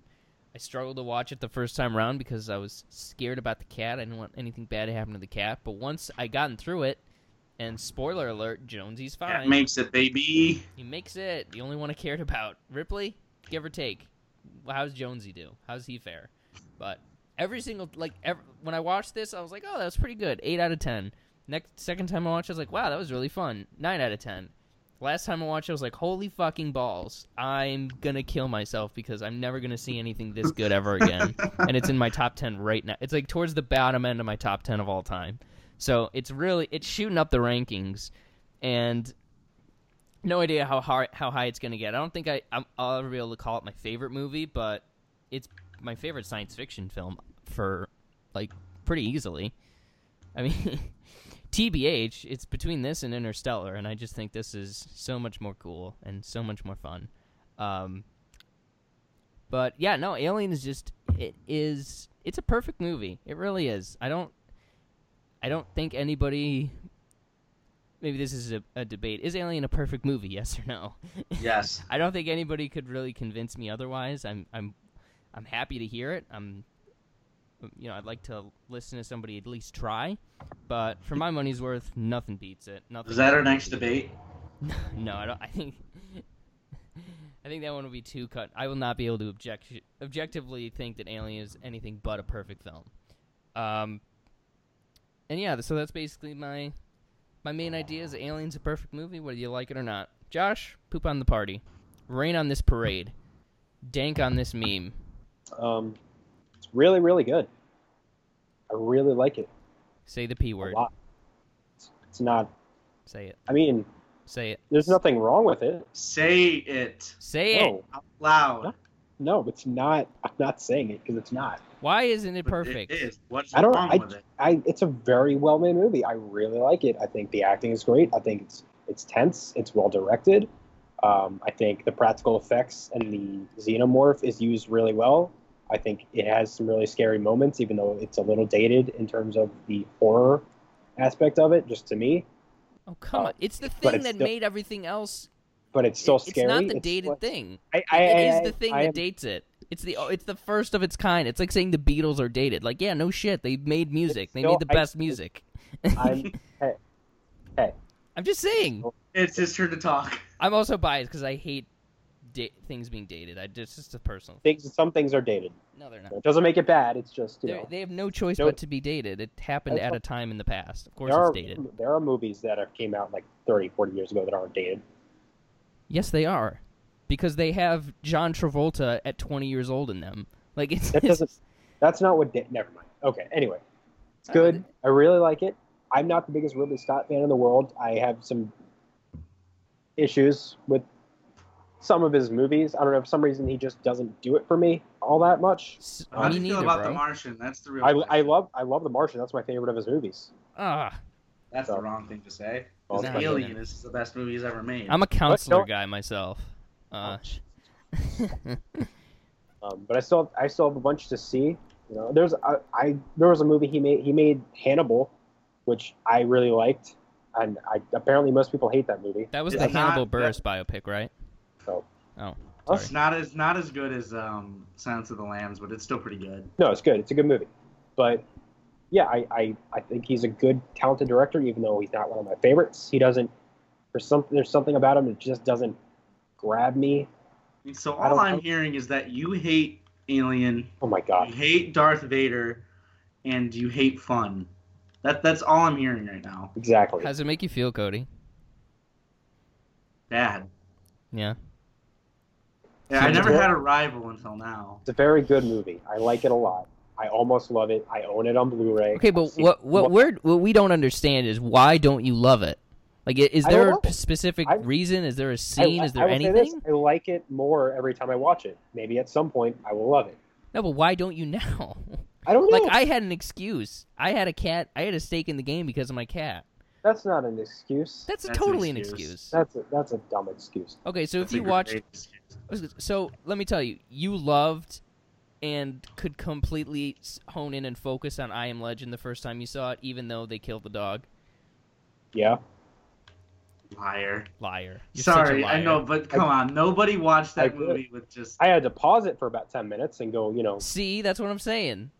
I struggled to watch it the first time around because I was scared about the cat. I didn't want anything bad to happen to the cat. But once I gotten through it, and spoiler alert, Jonesy's fine. That makes it, baby. He makes it. The only one I cared about. Ripley, give or take. How's Jonesy do? How's he fare? But when I watched this, I was like, oh, that was pretty good. 8 out of 10. Second time I watched it, I was like, wow, that was really fun. 9 out of 10. Last time I watched it, I was like, holy fucking balls. I'm going to kill myself because I'm never going to see anything this good ever again. And it's in my top 10 right now. It's like towards the bottom end of my top 10 of all time. So it's shooting up the rankings. And no idea how high it's going to get. I don't think I'll ever be able to call it my favorite movie, but it's my favorite science fiction film for, like, pretty easily. I mean... TBH, it's between this and Interstellar, and I just think this is so much more cool and so much more fun. But yeah, no, Alien is just, it is, it's a perfect movie. It really is. I don't think anybody. Maybe this is a debate. Is Alien a perfect movie? Yes or no? Yes. I don't think anybody could really convince me otherwise. I'm happy to hear it. I'd like to listen to somebody at least try, but for my money's worth, nothing beats it. Nothing. Is that our next debate? No, I don't. I think that one will be too cut. I will not be able to objectively think that Alien is anything but a perfect film. And yeah, so that's basically my main idea is Alien's a perfect movie, whether you like it or not. Josh, poop on the party, rain on this parade, dank on this meme. It's really, really good. I really like it. Say the P word. A lot. It's not. Say it. I mean. Say it. There's nothing wrong with it. Say it. Say it. Out loud. No, it's not. I'm not saying it because it's not. Why isn't it perfect? It is. What's wrong with it? It's a very well-made movie. I really like it. I think the acting is great. I think it's tense. It's well-directed. I think the practical effects and the xenomorph is used really well. I think it has some really scary moments, even though it's a little dated in terms of the horror aspect of it, just to me. Oh, come on. It's the thing that made everything else. But it's still scary. It's not the dated thing. It is the thing that dates it. It's the first of its kind. It's like saying the Beatles are dated. Like, yeah, no shit. They made music. They made the best music. I'm just saying. It's his turn to talk. I'm also biased because I hate things being dated. It's just a personal thing. Some things are dated. No, they're not. It doesn't make it bad. It's just, they have no choice but to be dated. It happened at a time in the past. Of course it's dated. There are movies that came out like 30, 40 years ago that aren't dated. Yes, they are. Because they have John Travolta at 20 years old in them. Like that's not what... Never mind. Okay, anyway. It's good. I really like it. I'm not the biggest Ridley Scott fan in the world. I have some issues with some of his movies. I don't know, for some reason he just doesn't do it for me all that much. How do you feel about The Martian? That's the real question. I love The Martian. That's my favorite of his movies. That's the wrong thing to say. Alien is the best movie he's ever made. I'm a counselor guy myself. But I still have a bunch to see. You know, there was a movie he made Hannibal, which I really liked, and apparently most people hate that movie. That was the Hannibal Buress biopic, right? Oh, sorry. It's not as good as Silence of the Lambs, but it's still pretty good. No, it's good. It's a good movie, but. Yeah, I think he's a good, talented director, even though he's not one of my favorites. There's something about him that just doesn't grab me. So all I'm hearing is that you hate Alien. Oh my God. You hate Darth Vader, and you hate fun. That's all I'm hearing right now. Exactly. How does it make you feel, Cody? Bad. Yeah. Yeah, I never had a rival until now. It's a very good movie. I like it a lot. I almost love it. I own it on Blu-ray. Okay, but what we don't understand is why don't you love it? Like, is there a specific reason? Is there a scene? Is there anything? Say this, I like it more every time I watch it. Maybe at some point I will love it. No, but why don't you now? I don't know. Like, I had an excuse. I had a stake in the game because of my cat. That's not an excuse. That's totally an excuse. That's a dumb excuse. Okay, so if you watched... So, let me tell you. You loved... and could completely hone in and focus on I Am Legend the first time you saw it, even though they killed the dog? Yeah. Liar. You're sorry, liar. I know, but come on. Nobody watched that movie with just... I had to pause it for about 10 minutes and go, See, that's what I'm saying.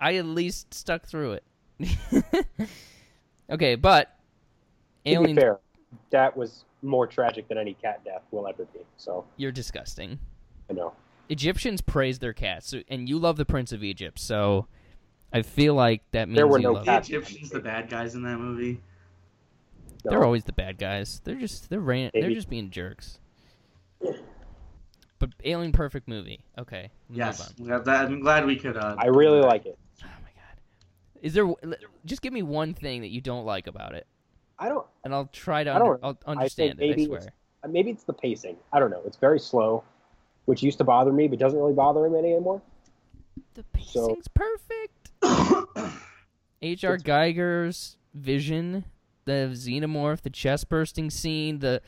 I at least stuck through it. Okay, but... To be fair, that was more tragic than any cat death will ever be, so... You're disgusting. I know. Egyptians praise their cats, and you love the Prince of Egypt, so I feel like that means you love the Egyptians. The bad guys in that movie. No. They're always the bad guys. They're just being jerks. But Alien, perfect movie. Okay. Yes, I'm glad we could. I really like it. Oh my God! Just give me one thing that you don't like about it. And I'll try to. I'll understand it. I swear. Maybe it's the pacing. I don't know. It's very slow. Which used to bother me, but doesn't really bother me anymore. The pacing's perfect. H.R. Geiger's vision, the xenomorph, the chest bursting scene, great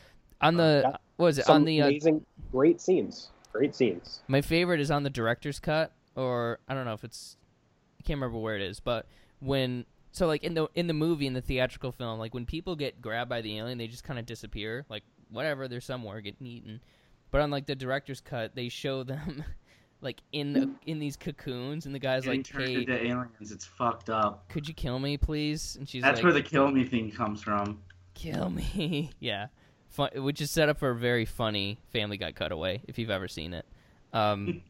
scenes. My favorite is on the director's cut or I don't know if it's, I can't remember where it is, but when, so like in the movie, in the theatrical film, like when people get grabbed by the alien, they just kind of disappear, like whatever, they're somewhere getting eaten. But on like the director's cut, they show them like in these cocoons, and the guy's getting like, turned "Hey, into aliens, it's fucked up. Could you kill me, please?" And she's that's where the "kill me" thing comes from. Kill me, yeah. Fun, which is set up for a very funny Family Guy cutaway, if you've ever seen it. Like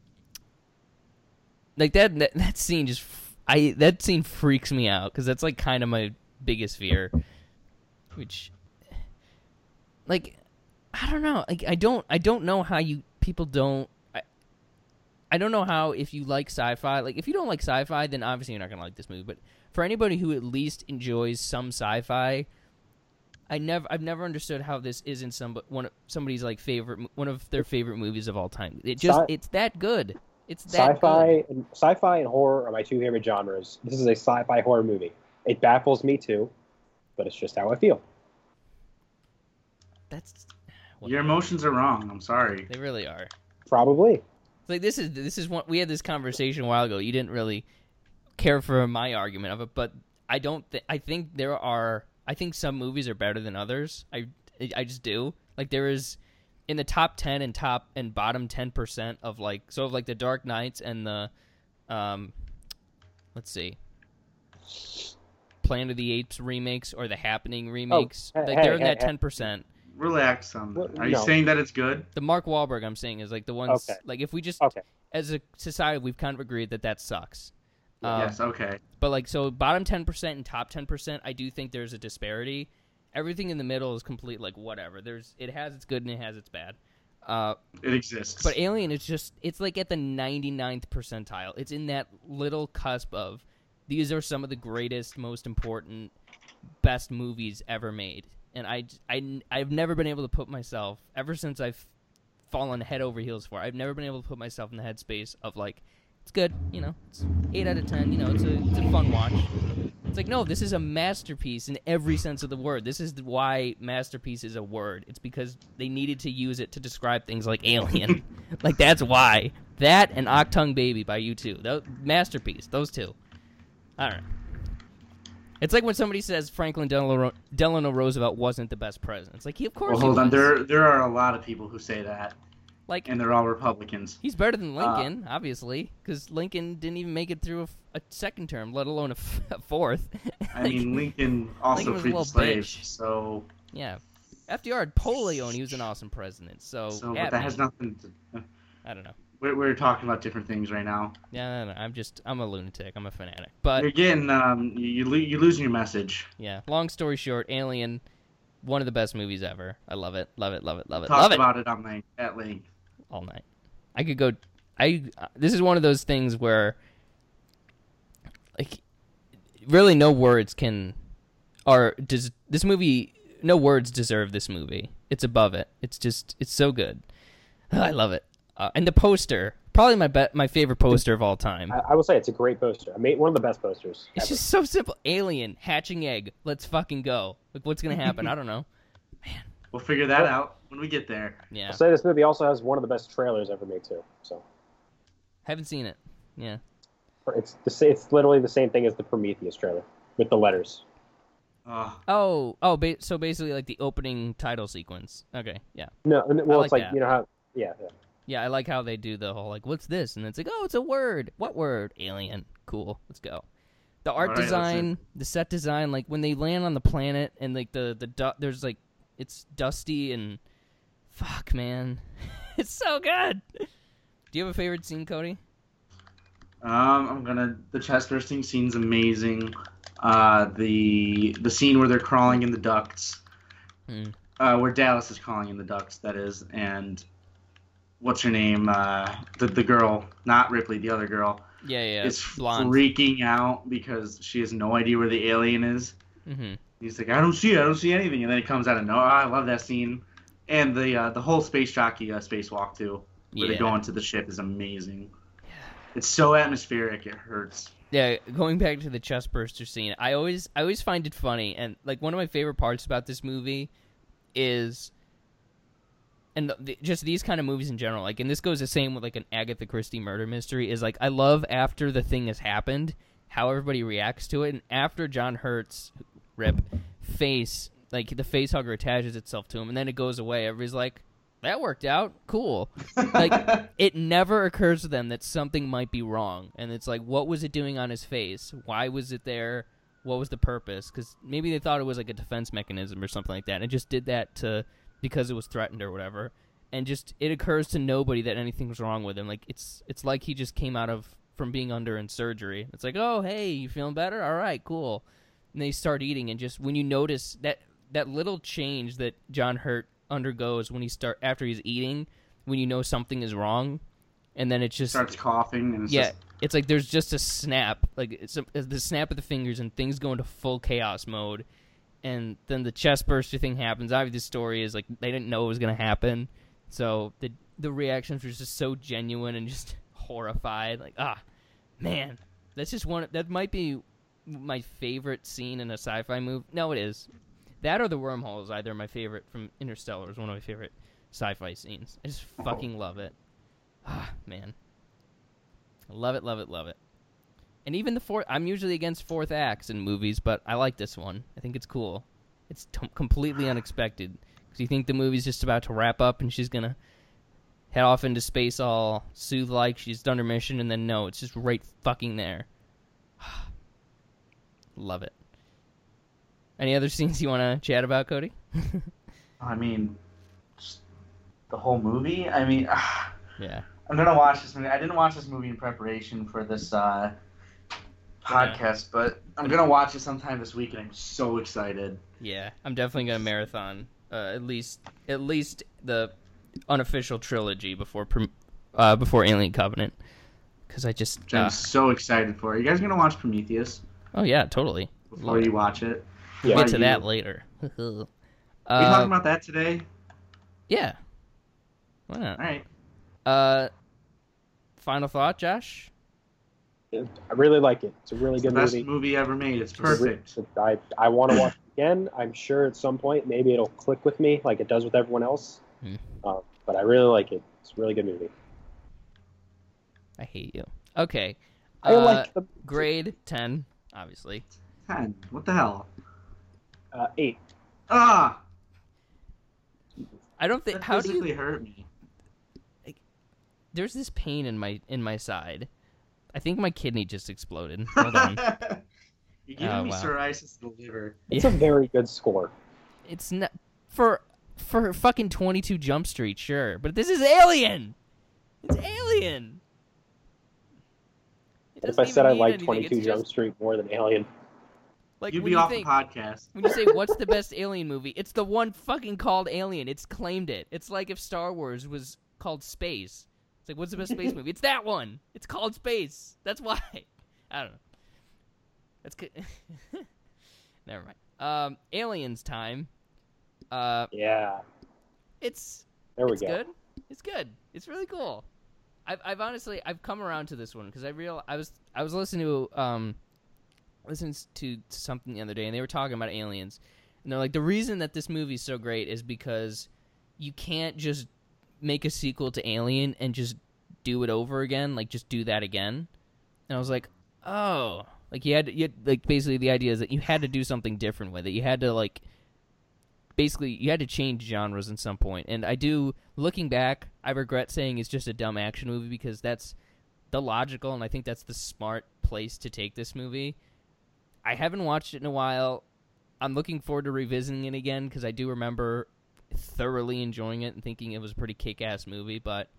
that scene just, that scene freaks me out, because that's like kind of my biggest fear. Which, like, I don't know. Like, I don't know how you people don't. I don't know how, if you like sci-fi, like if you don't like sci-fi, then obviously you're not gonna like this movie. But for anybody who at least enjoys some sci-fi, I've never understood how this isn't somebody's like one of their favorite movies of all time. It just it's that good. It's that sci-fi. Good. Sci-fi and horror are my two favorite genres. This is a sci-fi horror movie. It baffles me too, but it's just how I feel. That's your emotions are wrong. I'm sorry. They really are. Probably. Like this is what we had this conversation a while ago. You didn't really care for my argument of it, but I don't. I think some movies are better than others. I just do. Like there is in the top 10 and top and bottom 10% of like sort of like the Dark Knights and the let's see, Planet of the Apes remakes or the Happening remakes. Oh, like they're in that 10%. Relax some. Are you saying that it's good? The Mark Wahlberg I'm saying is like the ones like if we just as a society we've kind of agreed that sucks. Yes, okay. But like so bottom 10% and top 10%, I do think there's a disparity. Everything in the middle is complete like whatever. It has its good and it has its bad. It exists. But Alien is just it's like at the 99th percentile. It's in that little cusp of these are some of the greatest, most important, best movies ever made. And I've never been able to put myself, ever since I've fallen head over heels for it, I've never been able to put myself in the headspace of like, it's good, you know, it's 8 out of 10, you know, it's a fun watch. It's like, no, this is a masterpiece in every sense of the word. This is why masterpiece is a word. It's because they needed to use it to describe things like Alien. Like, that's why. That and Octung Baby by U2. Masterpiece, those two. All right. It's like when somebody says Franklin Delano Roosevelt wasn't the best president. It's like, of course. Well, hold on. There are a lot of people who say that, like, and they're all Republicans. He's better than Lincoln, obviously, because Lincoln didn't even make it through a second term, let alone a fourth. I mean, Lincoln also freed slaves, so yeah. FDR had polio, and he was an awesome president. So but that has nothing to. I don't know. We're talking about different things right now. Yeah, no, I'm a lunatic. I'm a fanatic. But again, you're losing your message. Yeah. Long story short, Alien, one of the best movies ever. I love it. Love it. Love it. Love it. Talk about it at length. All night. I could go. This is one of those things where, like, really, no words can, or does this movie? No words deserve this movie. It's above it. It's just. It's so good. I love it. And the poster, probably my favorite poster of all time. I will say it's a great poster. I made one of the best posters. It's ever. Just so simple. Alien, hatching egg, let's fucking go. Like, what's going to happen? I don't know. Man. We'll figure that out when we get there. Yeah. I'll say this movie also has one of the best trailers ever made, too. So, haven't seen it. Yeah. It's literally the same thing as the Prometheus trailer with the letters. So basically like the opening title sequence. Okay, yeah. No, well, it's like, that. You know how... Yeah. Yeah, I like how they do the whole, like, what's this? And it's like, oh, it's a word. What word? Alien. Cool. Let's go. The art design, the set design, like, when they land on the planet and, like, there's, like, it's dusty and fuck, man. It's so good. Do you have a favorite scene, Cody? The chest bursting scene's amazing. The scene where they're crawling in the ducts. Mm. Where Dallas is crawling in the ducts, that is, and... What's her name? The girl, not Ripley, the other girl. Yeah. Is blonde. Freaking out because she has no idea where the alien is. Mm-hmm. He's like, I don't see anything, and then it comes out of nowhere. I love that scene, and the whole space jockey spacewalk too, where they go into the ship is amazing. It's so atmospheric, it hurts. Yeah, going back to the chestburster scene, I always find it funny, and like one of my favorite parts about this movie is. and just these kind of movies in general, like, and this goes the same with, like, an Agatha Christie murder mystery, is, like, I love after the thing has happened, how everybody reacts to it, and after John Hurt's, rip, face, like, the facehugger attaches itself to him, and then it goes away, everybody's like, that worked out, cool. Like, it never occurs to them that something might be wrong, and it's like, what was it doing on his face? Why was it there? What was the purpose? Because maybe they thought it was, like, a defense mechanism or something like that, and it just did that to... because it was threatened or whatever, and just it occurs to nobody that anything was wrong with him. Like, it's like he just came out of from being under in surgery. It's like, oh, hey, you feeling better? All right, cool. And they start eating, and just when you notice that little change that John Hurt undergoes when he after he's eating, when you know something is wrong, and then it just starts coughing, and it's like there's just a snap, like it's the snap of the fingers, and things go into full chaos mode. And then the chestburster thing happens. Obviously, the story is, like, they didn't know it was going to happen. So the reactions were just so genuine and just horrified. Like, ah, man, that's just one. That might be my favorite scene in a sci-fi movie. No, it is. That or the wormhole is either my favorite from Interstellar. Is one of my favorite sci-fi scenes. I just fucking love it. Ah, man. I love it, love it, love it. And even the fourth... I'm usually against fourth acts in movies, but I like this one. I think it's cool. It's completely unexpected. Because you think the movie's just about to wrap up and she's going to head off into space all soothe-like. She's done her mission, and then no, it's just right fucking there. Love it. Any other scenes you want to chat about, Cody? I mean, just the whole movie? I mean, yeah. I'm going to watch this movie. I didn't watch this movie in preparation for this... podcast, but I'm gonna watch it sometime this week, and I'm so excited. Yeah, I'm definitely gonna marathon at least the unofficial trilogy before Alien Covenant, because I just I'm so excited for it. Are you guys gonna watch Prometheus? Oh yeah, totally. Before you watch it, we'll get to that later. Are we talking about that today? Yeah. Why not? All right. Final thought, Josh. I really like it. It's a really good movie. Best movie ever made. It's perfect. I want to watch it again. I'm sure at some point maybe it'll click with me like it does with everyone else. But I really like it. It's a really good movie. I hate you. Okay. I like the grade 10, obviously. 10. What the hell? 8. Ah. I don't think. That physically hurt me. Like, there's this pain in my side. I think my kidney just exploded. Hold on. You're giving me psoriasis in the liver. It's a very good score. It's not for fucking 22 Jump Street, sure, but this is Alien. It's Alien. If I said I like 22 Jump Street more than Alien, like, you'd be off the podcast. When you say what's the best Alien movie, it's the one fucking called Alien. It's claimed it. It's like if Star Wars was called Space. It's like, what's the best space movie? It's that one. It's called Space. That's why. I don't know. That's good. Never mind. Aliens time. Yeah. It's good. It's good. It's really cool. I've honestly come around to this one because I was listening to something the other day, and they were talking about Aliens, and they're like, the reason that this movie's so great is because you can't just make a sequel to Alien and just do it over again, like just do that again. And I was like, oh, like you had like basically the idea is that you had to do something different with it. You had to like basically you had to change genres at some point. And I do, looking back, I regret saying it's just a dumb action movie because that's the logical and I think that's the smart place to take this movie. I haven't watched it in a while. I'm looking forward to revisiting it again because I do remember thoroughly enjoying it and thinking it was a pretty kick-ass movie, but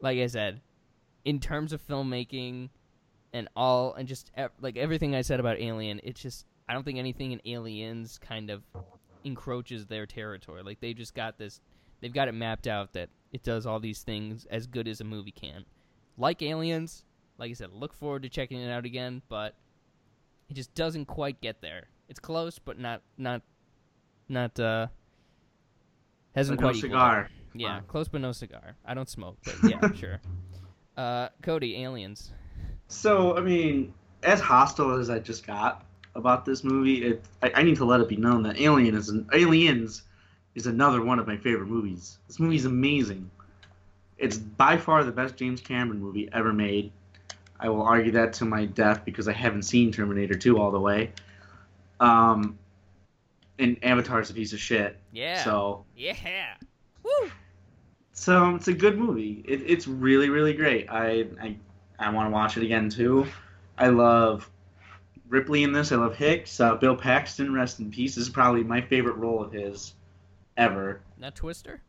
like I said, in terms of filmmaking and just like everything I said about Alien, it's just I don't think anything in Aliens kind of encroaches their territory. Like they've got it mapped out that it does all these things as good as a movie can. Like Aliens, like I said, look forward to checking it out again, but it just doesn't quite get there. It's close, but not hasn't quite no cigar. Yeah, close but no cigar. I don't smoke, but yeah, sure. Cody, Aliens. So, I mean, as hostile as I just got about this movie, I need to let it be known that Aliens is another one of my favorite movies. This movie's amazing. It's by far the best James Cameron movie ever made. I will argue that to my death because I haven't seen Terminator 2 all the way. And Avatar's a piece of shit. Yeah. So. Yeah. Woo. So it's a good movie. It's really, really great. I want to watch it again too. I love Ripley in this. I love Hicks. Bill Paxton, rest in peace. This is probably my favorite role of his ever. Not Twister?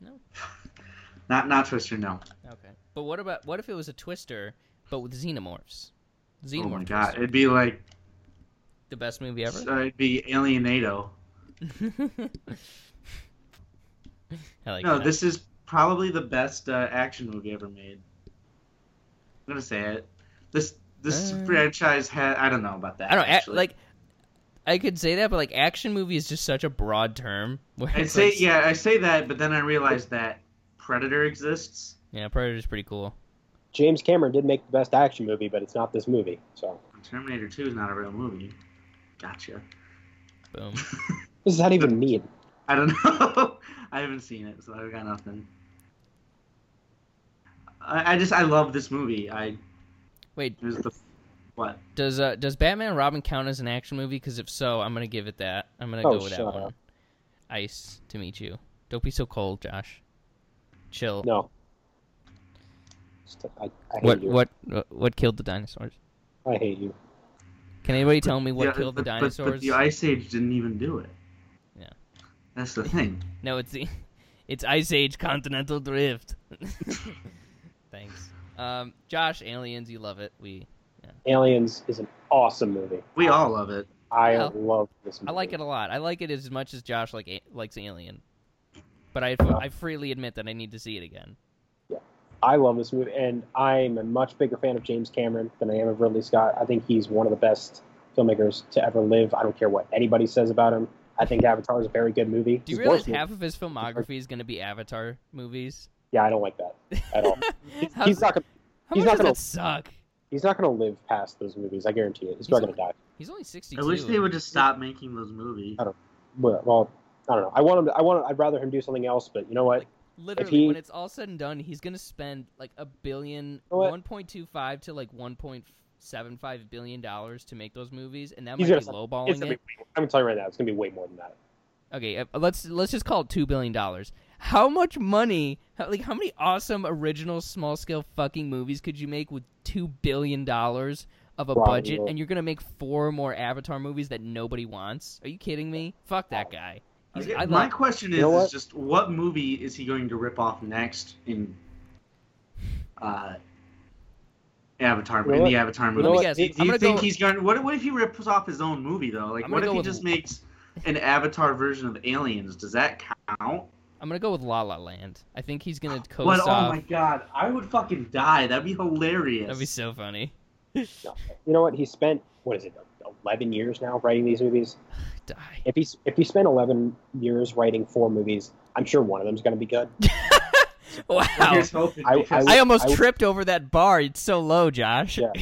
No. Not Twister, no. Okay. But what if it was a Twister but with xenomorphs? Xenomorph. Oh my god. Twister. It'd be like the best movie ever. It'd be Alienado. This is probably the best action movie ever made. I'm gonna say it. This franchise had, I don't know about that. I don't actually. Like, I could say that, but like action movie is just such a broad term. I say that, but then I realized that Predator exists. Yeah, Predator's pretty cool. James Cameron did make the best action movie, but it's not this movie. So Terminator 2 is not a real movie. Gotcha. Boom. What does that even mean? I don't know. I haven't seen it, so I've got nothing. I love this movie. Wait. What? Does Batman and Robin count as an action movie? Because if so, I'm going to give it that. I'm going to go with that one. Up. Ice to meet you. Don't be so cold, Josh. Chill. No. I hate you. What killed the dinosaurs? I hate you. Can anybody tell me what killed the dinosaurs? But the Ice Age didn't even do it. Yeah. That's the thing. No, it's Ice Age Continental Drift. Thanks. Josh, Aliens, you love it. Aliens is an awesome movie. We all love it. I love this movie. I like it a lot. I like it as much as Josh likes Alien. But I freely admit that I need to see it again. Yeah, I love this movie, and I'm a much bigger fan of James Cameron than I am of Ridley Scott. I think he's one of the best filmmakers to ever live. I don't care what anybody says about him. I think Avatar is a very good movie. Do you realize half of his filmography is going to be Avatar movies? Yeah, I don't like that at all. He's not going to suck. He's not going to live past those movies. I guarantee it. He's not going to die. He's only 62. At least they would just stop making those movies. I don't know. I'd rather him do something else. But you know what? Like, literally, when it's all said and done, he's going to spend like $1.25 to like $1.75 billion to make those movies, and that might be lowballing it. I'm telling you right now, it's going to be way more than that. Okay, let's just call it $2 billion. How much money? How many awesome original small scale fucking movies could you make with $2 billion of a budget? And you're gonna make 4 more Avatar movies that nobody wants? Are you kidding me? Fuck that guy. My question is just what movie is he going to rip off next in Avatar? In the Avatar movie? Let me guess. What if he rips off his own movie though? Like what if he just makes an Avatar version of Aliens? Does that count? I'm going to go with La La Land. I think he's going to coast off. Oh, my God. I would fucking die. That'd be hilarious. That'd be so funny. You know what? He spent, 11 years now writing these movies? Die. If he spent 11 years writing 4 movies, I'm sure one of them's going to be good. Wow. I almost tripped over that bar. It's so low, Josh. Yeah.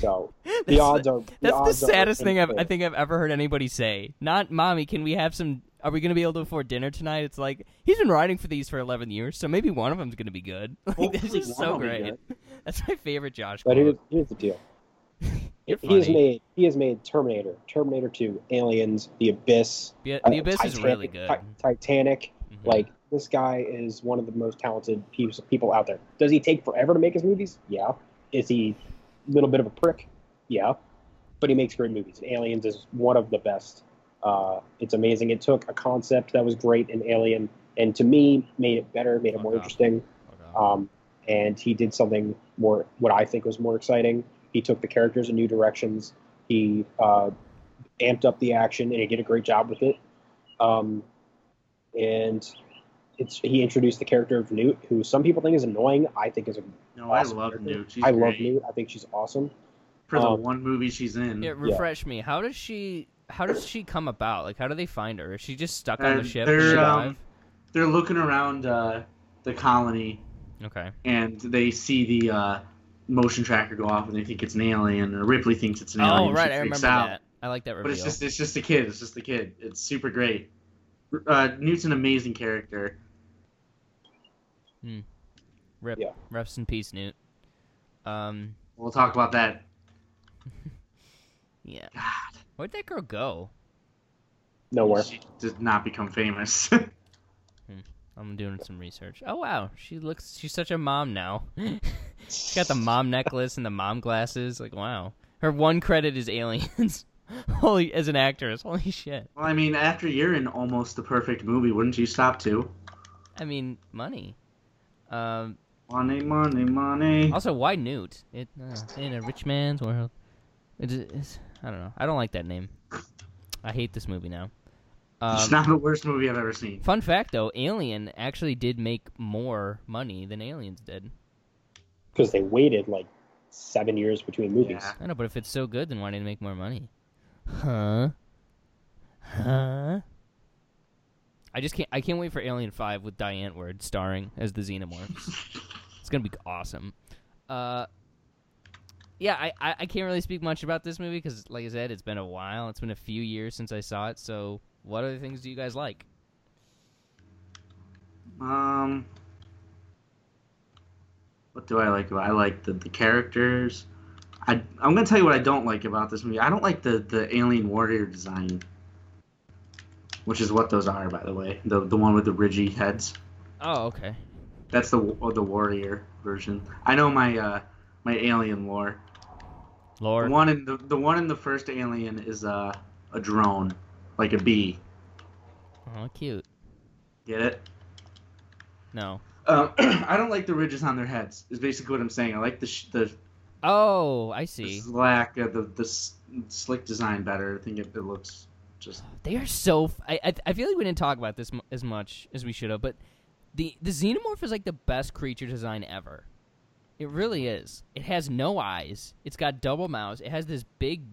So the odds are... That's the saddest thing I think I've ever heard anybody say. Not, Mommy, can we have some... Are we going to be able to afford dinner tonight? It's like, he's been writing for these for 11 years, so maybe one of them's going to be good. Like, this is so great. That's my favorite Josh quote. But here's the deal. He has made Terminator, Terminator 2, Aliens, The Abyss. The Abyss is really good. Titanic. Mm-hmm. Like, this guy is one of the most talented people out there. Does he take forever to make his movies? Yeah. Is he a little bit of a prick? Yeah. But he makes great movies. And Aliens is one of the best. It's amazing. It took a concept that was great in Alien and to me made it better, made it more interesting. And he did something more, what I think was more exciting. He took the characters in new directions. He amped up the action and he did a great job with it. He introduced the character of Newt, who some people think is annoying. I think is awesome. I love character. Newt. I love Newt. I think she's awesome. For the one movie she's in. Yeah, refresh me. How does she come about? Like, how do they find her? Is she just stuck on the ship? They're looking around the colony. Okay. And they see the motion tracker go off, and they think it's an alien, or Ripley thinks it's an alien. Oh, right. I remember that. I like that reveal. But it's just the kid. It's super great. Newt's an amazing character. Hmm. Rip. Yeah. Rest in peace, Newt. We'll talk about that. Yeah. God. Where'd that girl go? Nowhere. She did not become famous. I'm doing some research. Oh, wow. She's such a mom now. She's got the mom necklace and the mom glasses. Like, wow. Her one credit is Aliens. Holy, as an actress. Holy shit. Well, I mean, after you're in almost the perfect movie, wouldn't you stop too? I mean, money. Money, money, money. Also, why Newt? In a rich man's world. I don't know. I don't like that name. I hate this movie now. It's not the worst movie I've ever seen. Fun fact, though, Alien actually did make more money than Aliens did. Because they waited, like, 7 years between movies. Yeah. I know, but if it's so good, then why didn't it make more money? Huh? Huh? I can't wait for Alien 5 with Di Antwoord starring as the xenomorph. It's going to be awesome. Yeah, I can't really speak much about this movie because, like I said, it's been a while. It's been a few years since I saw it, so... What other things do you guys like? What do I like about it? I like the characters. I'm going to tell you what I don't like about this movie. I don't like the alien warrior design, which is what those are, by the way. The one with the ridgy heads. Oh, okay. That's the warrior version. I know my alien lore. The one in the first Alien is a drone. Like a bee. Oh, cute. Get it? No. I don't like the ridges on their heads, is basically what I'm saying. I like the oh, I see. The slack, the slick design better. I think it looks just... They are so... I feel like we didn't talk about this as much as we should have, but the xenomorph is like the best creature design ever. It really is. It has no eyes. It's got double mouths. It has this big...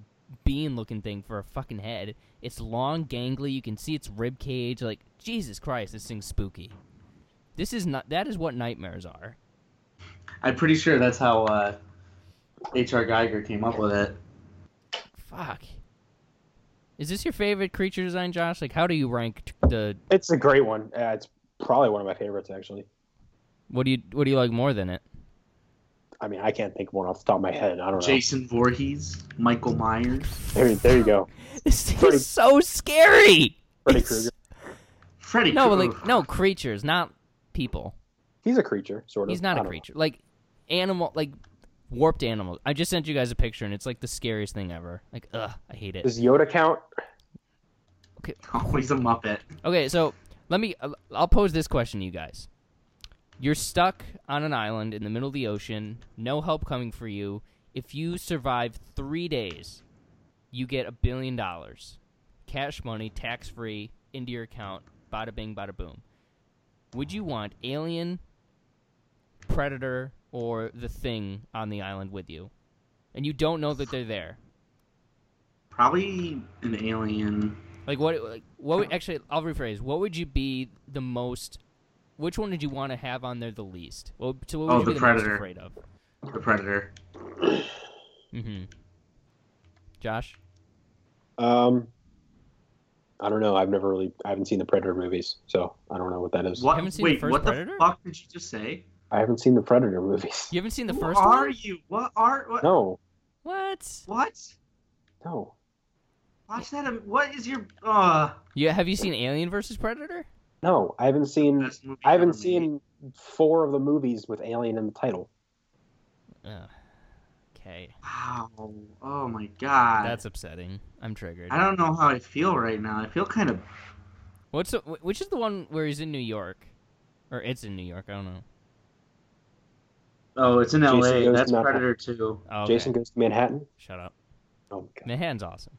bean-looking thing for a fucking head. It's long, gangly. You can see its rib cage. Like, Jesus Christ, this thing's spooky. This is not. That is what nightmares are. I'm pretty sure that's how H.R. Geiger came up with it. Fuck. Is this your favorite creature design, Josh? Like, how do you rank the? It's a great one. It's probably one of my favorites, actually. What do you like more than it? I mean, I can't think of one off the top of my head. I don't know. Jason Voorhees, Michael Myers. There you go. This thing is so scary. Freddy Krueger. Freddy Krueger. No, like no creatures, not people. He's a creature, sort of. He's not a creature, know. Like animal, like warped animals. I just sent you guys a picture, and it's like the scariest thing ever. Like, ugh, I hate it. Does Yoda count? Okay. Oh, he's a Muppet. Okay, so I'll pose this question to you guys. You're stuck on an island in the middle of the ocean, no help coming for you. If you survive 3 days, you get $1 billion. Cash money, tax-free, into your account, bada bing, bada boom. Would you want Alien, Predator, or The Thing on the island with you? And you don't know that they're there. Probably an alien. Actually, I'll rephrase. What would you be the most... Which one did you want to have on there the least? What would you be the Predator. Most afraid of? The Predator. Mm-hmm. Josh? I don't know. I haven't seen the Predator movies, so I don't know what that is. What? You haven't seen the first Predator? What the fuck did you just say? I haven't seen the Predator movies. You haven't seen the first one? Who are you? What? No. What? What? No. Watch that. What is your... Yeah, have you seen Alien vs. Predator? No, I haven't seen. I haven't seen 4 of the movies with Alien in the title. Okay. Wow. Oh my God. That's upsetting. I'm triggered. I don't know how I feel right now. I feel kind of. Which is the one where he's in New York, or it's in New York? I don't know. Oh, it's in L.A. That's Predator 2. Oh, okay. Jason Goes to Manhattan. Shut up. Oh my God. Manhattan's awesome.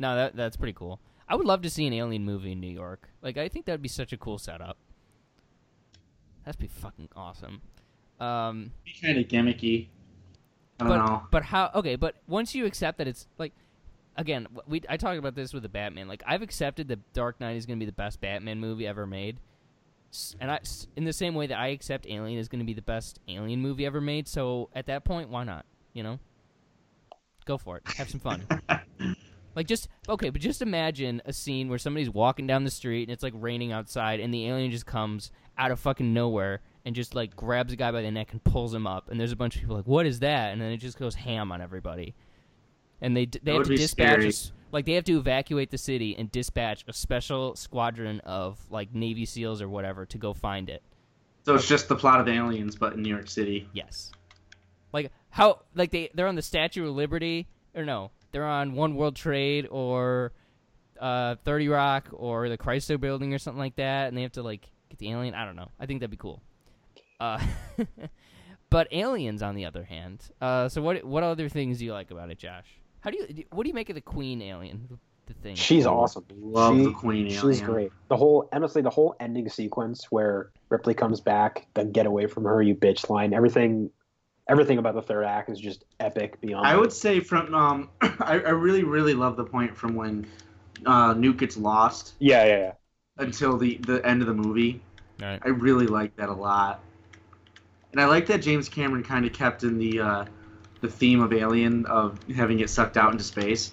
No, that's pretty cool. I would love to see an alien movie in New York. Like, I think that'd be such a cool setup. That'd be fucking awesome. Be kind of gimmicky. I don't know. But how? Okay, but once you accept that it's like, again, I talked about this with the Batman. Like, I've accepted that Dark Knight is going to be the best Batman movie ever made, and in the same way that I accept Alien is going to be the best Alien movie ever made. So at that point, why not? You know, go for it. Have some fun. Like, just, okay, but just imagine a scene where somebody's walking down the street and it's, like, raining outside and the alien just comes out of fucking nowhere and just, like, grabs a guy by the neck and pulls him up. And there's a bunch of people like, what is that? And then it just goes ham on everybody. And they have to dispatch, like, they have to evacuate the city and dispatch a special squadron of, like, Navy SEALs or whatever to go find it. So it's just the plot of Aliens, but in New York City. Yes. Like, how, like, they're on the Statue of Liberty, or no, they're on One World Trade or 30 Rock or the Chrysler Building or something like that, and they have to, like, get the alien. I don't know. I think that'd be cool. But Aliens, on the other hand. So what other things do you like about it, Josh? What do you make of the Queen Alien? The thing. She's awesome. Love the Queen Alien. She's great. The whole ending sequence where Ripley comes back, then get away from her, you bitch line. Everything about the third act is just epic beyond. I would say from I really, really love the point from when Nuke gets lost. Yeah. Until the end of the movie. All right. I really like that a lot. And I like that James Cameron kind of kept in the theme of Alien, of having it sucked out into space.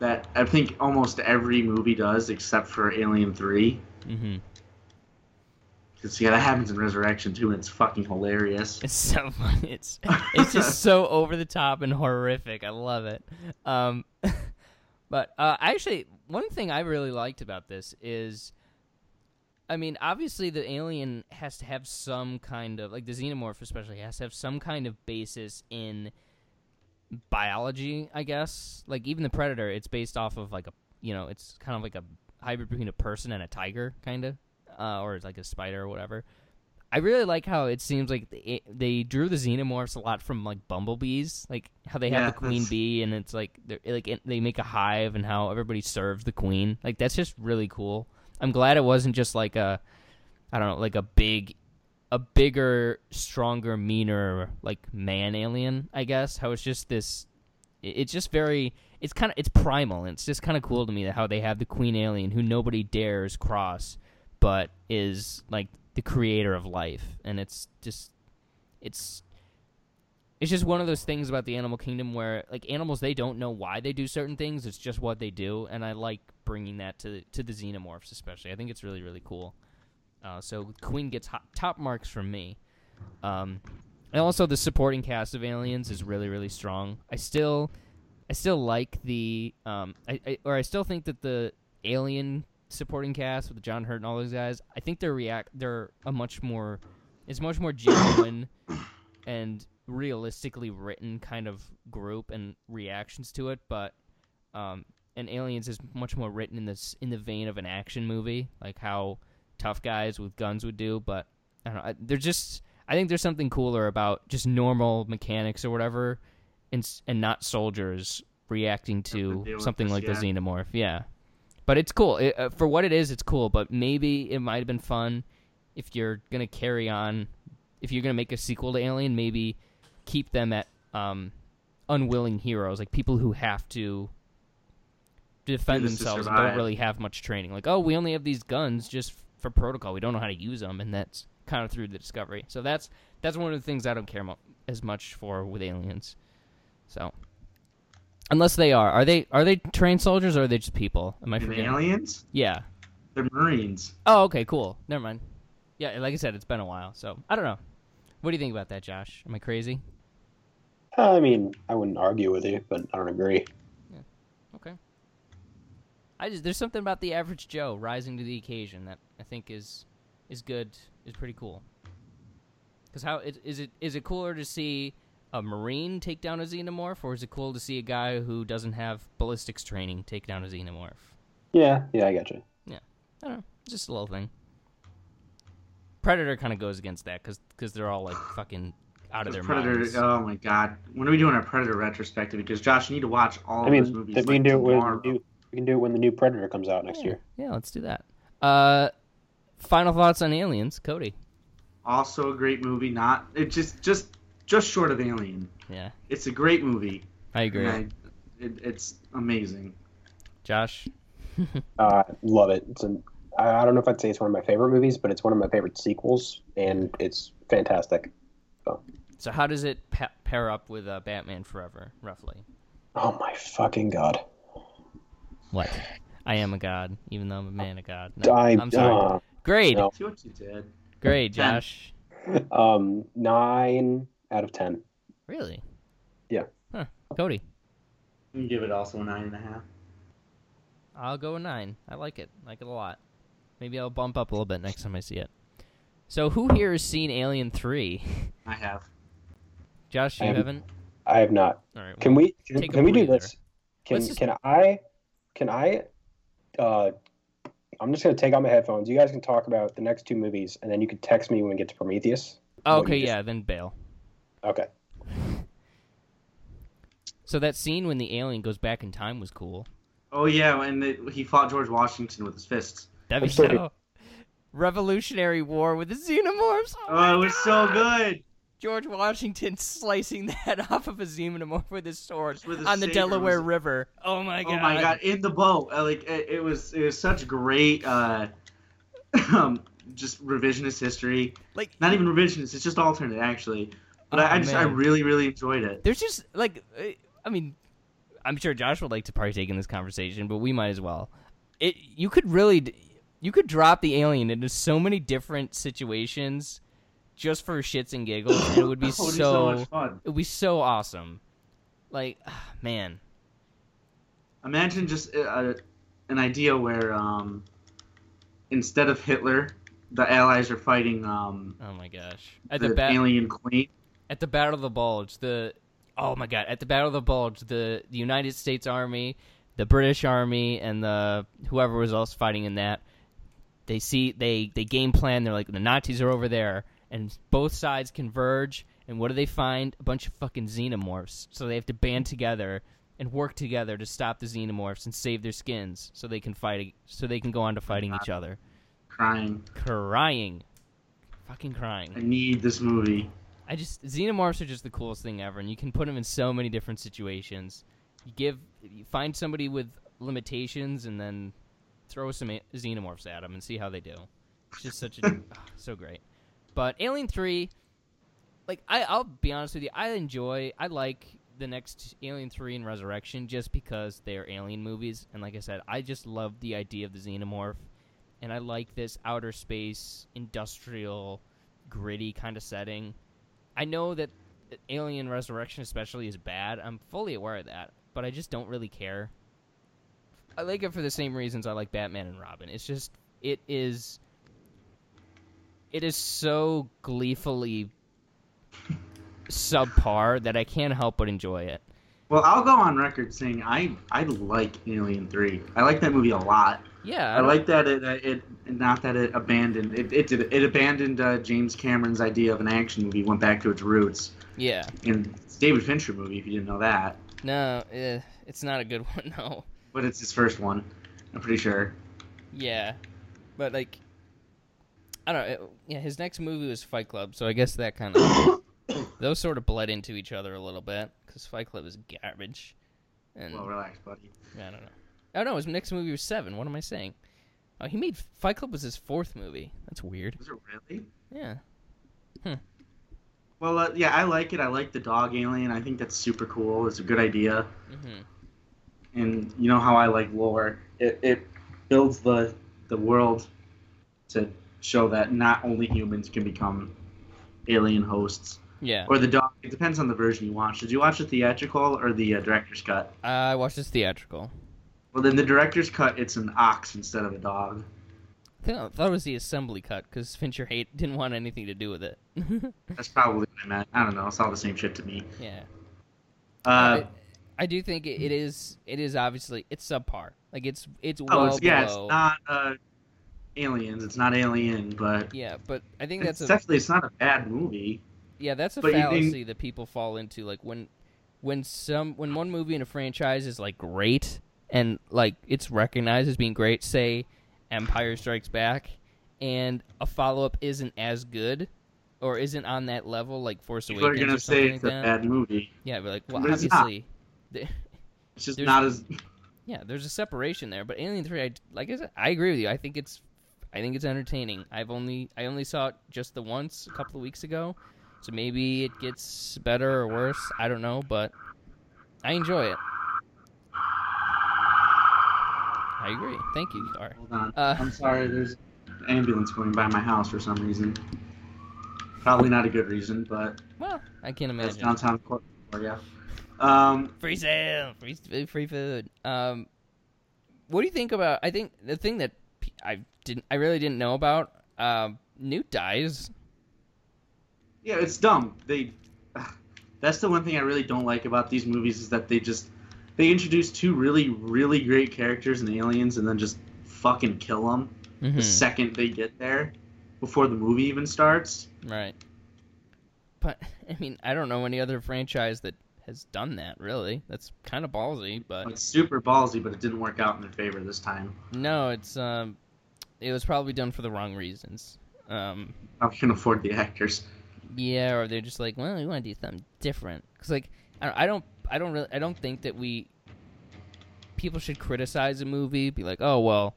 That I think almost every movie does, except for Alien 3. Mm-hmm. Because, yeah, that happens in Resurrection, too, and it's fucking hilarious. It's so funny. It's just so over-the-top and horrific. I love it. But actually, one thing I really liked about this is, I mean, obviously the alien has to have some kind of, like the xenomorph especially, has to have some kind of basis in biology, I guess. Like, even the Predator, it's based off of, like, a, you know, it's kind of like a hybrid between a person and a tiger, kind of. Or like a spider or whatever. I really like how it seems like they drew the xenomorphs a lot from, like, bumblebees, like how they have the queen bee, and it's like they make a hive, and how everybody serves the queen. Like, that's just really cool. I'm glad it wasn't just like a bigger, stronger, meaner, like, man alien, I guess. How it's just this. It's just very. It's primal. And it's just kind of cool to me that how they have the queen alien who nobody dares cross, but is, like, the creator of life. And it's just one of those things about the animal kingdom where, like, animals, they don't know why they do certain things. It's just what they do, and I like bringing that to the xenomorphs especially. I think it's really, really cool. So Queen gets top marks from me. And also the supporting cast of Aliens is really, really strong. I still like the I still think that the Alien supporting cast with John Hurt and all those guys, I think it's much more genuine and realistically written kind of group and reactions to it, but and Aliens is much more written in the vein of an action movie, like how tough guys with guns would do, but I don't know, I think there's something cooler about just normal mechanics or whatever and not soldiers reacting to something like the xenomorph. Yeah. But it's cool. For what it is, it's cool. But maybe it might have been fun if you're going to carry on. If you're going to make a sequel to Alien, maybe keep them at unwilling heroes, like people who have to defend themselves and don't really have much training. Like, oh, we only have these guns just for protocol. We don't know how to use them, and that's kind of through the discovery. So that's one of the things I don't care as much for with Aliens. So... Unless they are. Are they trained soldiers or are they just people? Am I forgetting? They're aliens? Yeah. They're Marines. Oh, okay, cool. Never mind. Yeah, like I said, it's been a while, so I don't know. What do you think about that, Josh? Am I crazy? I mean, I wouldn't argue with you, but I don't agree. Yeah. Okay. There's something about the average Joe rising to the occasion that I think is good, is pretty cool. Because is it cooler to see a Marine take down a xenomorph, or is it cool to see a guy who doesn't have ballistics training take down a xenomorph? Yeah, I gotcha. Yeah, I don't know, it's just a little thing. Predator kind of goes against that because they're all like fucking out of their minds. Oh my god, when are we doing our Predator retrospective? Because Josh, you need to watch all of those movies. We can do it when the new Predator comes out next year. Yeah, let's do that. Final thoughts on Aliens, Cody? Also a great movie. Not it just short of Alien. Yeah. It's a great movie. I agree. It's amazing. Josh? Love it. I don't know if I'd say it's one of my favorite movies, but it's one of my favorite sequels, and it's fantastic. So how does it pair up with Batman Forever, roughly? Oh, my fucking God. What? I am a god, even though I'm a man of God. No, I'm sorry. Great. No. See what you did. Great, Josh. 9 out of 10. Really? Yeah. Huh. Cody? You can give it also a 9.5. I'll go a 9. I like it. I like it a lot. Maybe I'll bump up a little bit next time I see it. So who here has seen Alien 3? I have. Josh, you haven't? I have not. All right. Well, can we do this? I'm just going to take out my headphones. You guys can talk about the next two movies, and then you can text me when we get to Prometheus. Oh, okay, yeah, then bail. Okay. So that scene when the alien goes back in time was cool. Oh, yeah, and he fought George Washington with his fists. That'd be so... Revolutionary War with the xenomorphs. Oh, it was so good. George Washington slicing the head off of a xenomorph with his sword on the Delaware River. Oh my god! Oh my god! In the boat, like it was such great, just revisionist history. Like not even revisionist; it's just alternate actually. But I really, really enjoyed it. There's just like, I mean, I'm sure Josh would like to partake in this conversation, but we might as well. You could drop the alien into so many different situations. Just for shits and giggles, and it would be so much fun. It would be so awesome. Like, man. Imagine just an idea where instead of Hitler, the Allies are fighting oh my gosh. At the alien queen. At the Battle of the Bulge, the United States Army, the British Army, and the whoever was else fighting in that, they game plan, they're like the Nazis are over there. And both sides converge, and what do they find? A bunch of fucking xenomorphs. So they have to band together and work together to stop the xenomorphs and save their skins, so they can fight. So they can go on to fighting each other. Crying, fucking crying. I need this movie. Xenomorphs are just the coolest thing ever, and you can put them in so many different situations. You find somebody with limitations, and then throw some xenomorphs at them and see how they do. It's just such a so great. But Alien 3, like, I'll be honest with you, I like the next Alien 3 and Resurrection just because they're alien movies. And like I said, I just love the idea of the xenomorph. And I like this outer space, industrial, gritty kind of setting. I know that Alien Resurrection especially is bad. I'm fully aware of that. But I just don't really care. I like it for the same reasons I like Batman and Robin. It's just, it is so gleefully subpar that I can't help but enjoy it. Well, I'll go on record saying I like Alien 3. I like that movie a lot. Yeah. I like that it abandoned James Cameron's idea of an action movie, went back to its roots. Yeah. And it's a David Fincher movie, if you didn't know that. No, it's not a good one, no. But it's his first one, I'm pretty sure. Yeah. But, like... I don't know. Yeah, his next movie was Fight Club, so I guess that kind of... those sort of bled into each other a little bit, because Fight Club is garbage. And, well, relax, buddy. I don't know. Oh, no, his next movie was 7. What am I saying? Oh, he made... Fight Club was his 4th movie. That's weird. Was it really? Yeah. Huh. Well, yeah, I like it. I like the dog alien. I think that's super cool. It's a good idea. Mm-hmm. And you know how I like lore. It builds the world to... show that not only humans can become alien hosts. Yeah. Or the dog. It depends on the version you watch. Did you watch the theatrical or the director's cut? I watched this theatrical. Well, then the director's cut, it's an ox instead of a dog. I thought it was the assembly cut, because Fincher didn't want anything to do with it. That's probably what I meant. I don't know. It's all the same shit to me. Yeah. I do think it is obviously, it's subpar. Like, it's well below. Yeah, it's not... Aliens. It's not Alien, but... Yeah, but I think that's actually, it's not a bad movie. Yeah, that's a fallacy that people fall into. Like, when one movie in a franchise is, like, great, and, like, it's recognized as being great, say, Empire Strikes Back, and a follow-up isn't as good, or isn't on that level, like Force Awakens or something like that. People are going to say it's a bad movie. Yeah, but, like, well, obviously... It's just not as... Yeah, there's a separation there, but Alien 3, like I said, I agree with you. I think it's entertaining. I only saw it just the once a couple of weeks ago, so maybe it gets better or worse. I don't know, but I enjoy it. I agree. Thank you. All right. Hold on. I'm sorry. There's an ambulance going by my house for some reason. Probably not a good reason, but... Well, I can't imagine. It's downtown court for you. Free sale! Free food. What do you think about... I think the thing that I really didn't know about, Newt dies. Yeah, it's dumb. That's the one thing I really don't like about these movies is that they introduce two really, really great characters in Aliens and then just fucking kill them the second they get there before the movie even starts. Right. But, I mean, I don't know any other franchise that has done that, really. That's kind of ballsy, but... It's super ballsy, but it didn't work out in their favor this time. No, it was probably done for the wrong reasons. I can afford the actors. Yeah, or they're just like, well, we want to do something different. Because, like, I don't think that people should criticize a movie, be like, oh, well,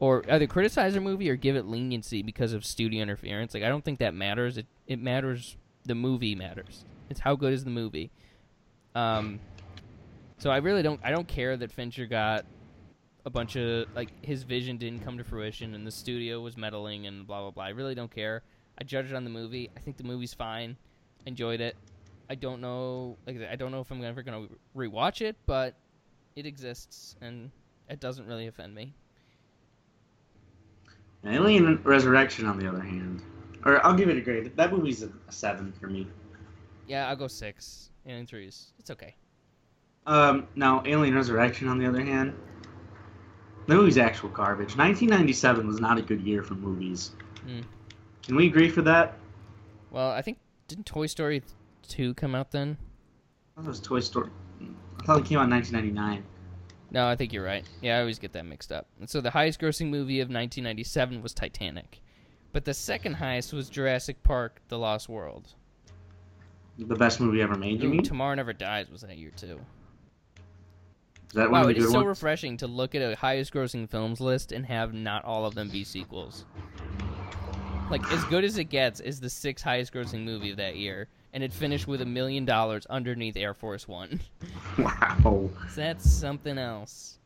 or either criticize a movie or give it leniency because of studio interference. Like, I don't think that matters. It matters. The movie matters. It's how good is the movie. So I really don't care that Fincher got a bunch of, like, his vision didn't come to fruition and the studio was meddling and blah, blah, blah. I really don't care. I judged on the movie. I think the movie's fine. Enjoyed it. I don't know if I'm ever going to rewatch it, but it exists, and it doesn't really offend me. Alien Resurrection, on the other hand, or I'll give it a grade. That movie's a 7 for me. Yeah, I'll go 6. Alien 3's. It's okay. Now, Alien Resurrection, on the other hand, the movie's actual garbage. 1997 was not a good year for movies. Mm. Can we agree for that? Well, I think, didn't Toy Story 2 come out then? I thought it was Toy Story. I thought it came out in 1999. No, I think you're right. Yeah, I always get that mixed up. And so the highest grossing movie of 1997 was Titanic. But the second highest was Jurassic Park, The Lost World. The best movie ever made, you mean? Tomorrow Never Dies was that year, too. Is that one of the good ones? Wow, it is so refreshing to look at a highest grossing films list and have not all of them be sequels. Like, As Good As It Gets is the 6th highest grossing movie of that year, and it finished with $1 million underneath Air Force One. Wow. That's something else.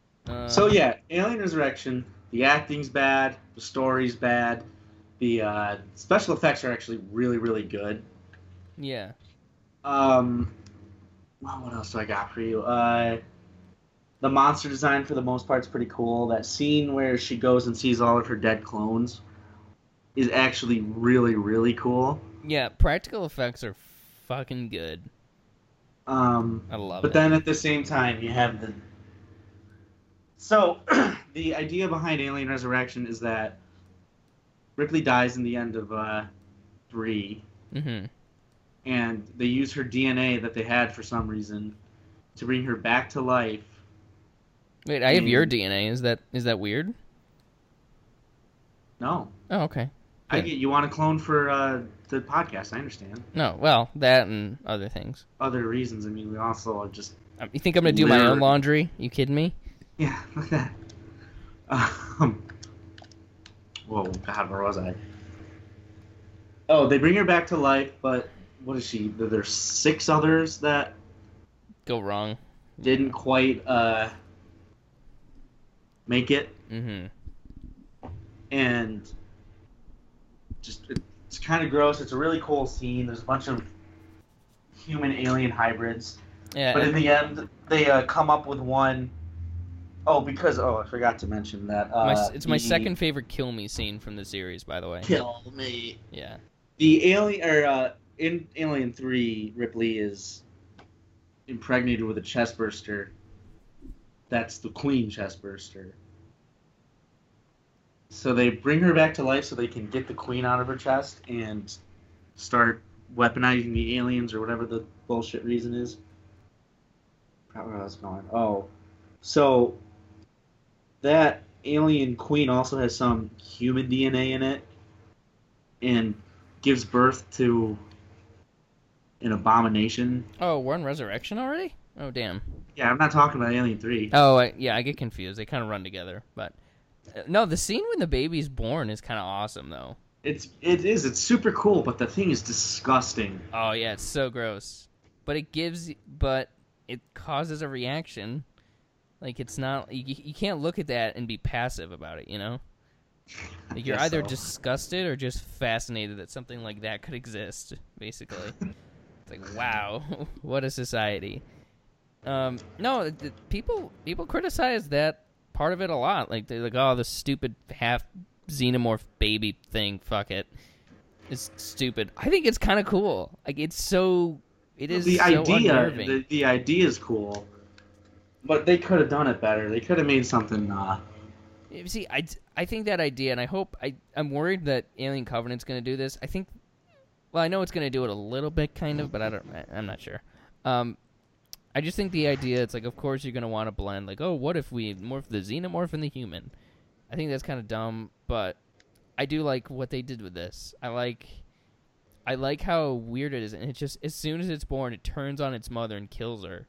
So, yeah, Alien Resurrection, the acting's bad, the story's bad, the special effects are actually really, really good. Yeah. Well, what else do I got for you? The monster design, for the most part, is pretty cool. That scene where she goes and sees all of her dead clones is actually really, really cool. Yeah, practical effects are fucking good. I love it. But then at the same time, you have the... So, the idea behind Alien Resurrection is that Ripley dies in the end of 3. Mm-hmm. And they use her DNA that they had for some reason to bring her back to life. Wait, I have your DNA. Is that weird? No. Oh, okay. I get you want a clone for the podcast, I understand. No, well, that and other things. Other reasons, I mean, we also are just... You think I'm going to do my own laundry? You kidding me? Yeah, look at that. Whoa, God, where was I? Oh, they bring her back to life, but what is she? There's 6 others that... Go wrong. Didn't quite make it. Mm-hmm. And... Just, it's kind of gross. It's a really cool scene. There's a bunch of human-alien hybrids. Yeah, but in the end, they come up with one... I forgot to mention that. It's my second favorite kill me scene from the series, by the way. Kill me. Yeah. In Alien 3, Ripley is impregnated with a chestburster. That's the Queen chestburster. So they bring her back to life so they can get the Queen out of her chest and start weaponizing the aliens or whatever the bullshit reason is. Probably where I was going. Oh. So that alien Queen also has some human DNA in it and gives birth to an abomination. Oh, we're in Resurrection already? Oh, damn. Yeah, I'm not talking about Alien 3. Oh, I get confused. They kind of run together, but... No, the scene when the baby's born is kind of awesome, though. It is. It's super cool, but the thing is disgusting. Oh, yeah, it's so gross. But it causes a reaction Like, it's not... You can't look at that and be passive about it, you know? Like, you're either disgusted or just fascinated that something like that could exist, basically. It's like, wow, what a society. No, people criticize that part of it a lot. Like, they're like, oh, the stupid half xenomorph baby thing, fuck it. It's stupid. I think it's kind of cool. Like, it's so... It is the so idea. The idea is cool, but they could have done it better. They could have made something... See, I think that idea, and I hope... I'm worried that Alien Covenant's going to do this. I think... Well, I know it's going to do it a little bit, kind of, but I'm not sure. I just think the idea, it's like, of course you're going to want to blend, like, oh, what if we morph the xenomorph and the human? I think that's kind of dumb, but I do like what they did with this. I like how weird it is, and it's just, as soon as it's born, it turns on its mother and kills her.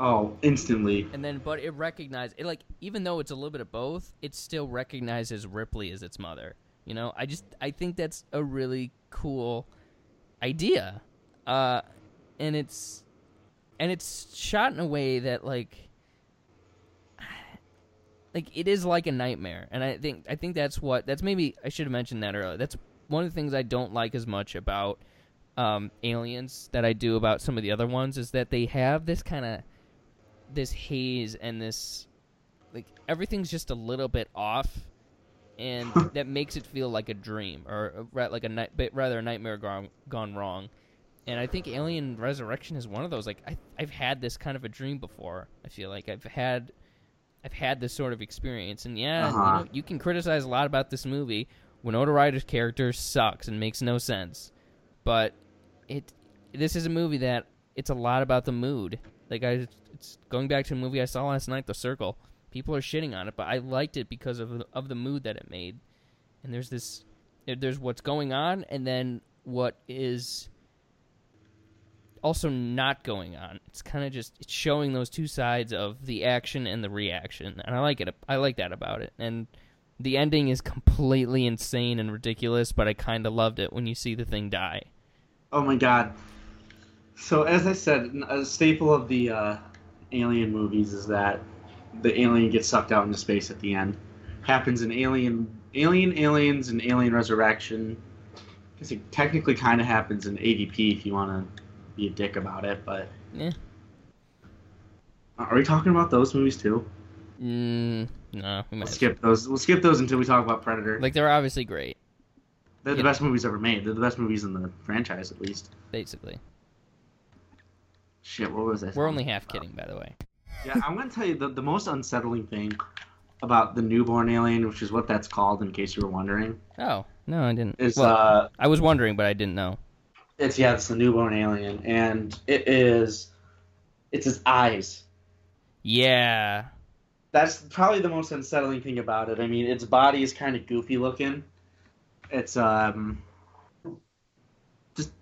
Oh, instantly. And then, but it recognizes, it, like, even though it's a little bit of both, it still recognizes Ripley as its mother. You know, I think that's a really cool idea. And it's shot in a way that, like it is like a nightmare. And I think that's maybe, I should have mentioned that earlier. That's one of the things I don't like as much about Aliens that I do about some of the other ones, is that they have this kind of, this haze and this, like, everything's just a little bit off, and that makes it feel like a dream or like rather a nightmare gone wrong. And I think Alien Resurrection is one of those. Like, I've had this kind of a dream before. I feel like I've had this sort of experience. And yeah, you know, you can criticize a lot about this movie. Winona Ryder's character sucks and makes no sense, but this is a movie that it's a lot about the mood. Like, it's going back to a movie I saw last night, The Circle. People are shitting on it, but I liked it because of the mood that it made. And there's what's going on, and then what is also not going on. It's kind of just, it's showing those two sides of the action and the reaction, and I like it. I like that about it. And the ending is completely insane and ridiculous, but I kind of loved it when you see the thing die. Oh my god. So, as I said, a staple of the Alien movies is that the alien gets sucked out into space at the end. Happens in Aliens, and Alien Resurrection. I guess it technically kind of happens in ADP if you want to be a dick about it, but... Yeah. Are we talking about those movies too? No. We'll skip those until we talk about Predator. Like, they're obviously great. They're the best movies ever made. They're the best movies in the franchise, at least. Basically. Shit, what was that? We're only half kidding, by the way. Yeah, I'm going to tell you the most unsettling thing about the newborn alien, which is what that's called, in case you were wondering. Oh, no, I didn't. Well, I was wondering, but I didn't know. It's the newborn alien, and it's his eyes. Yeah. That's probably the most unsettling thing about it. I mean, its body is kind of goofy looking. It's just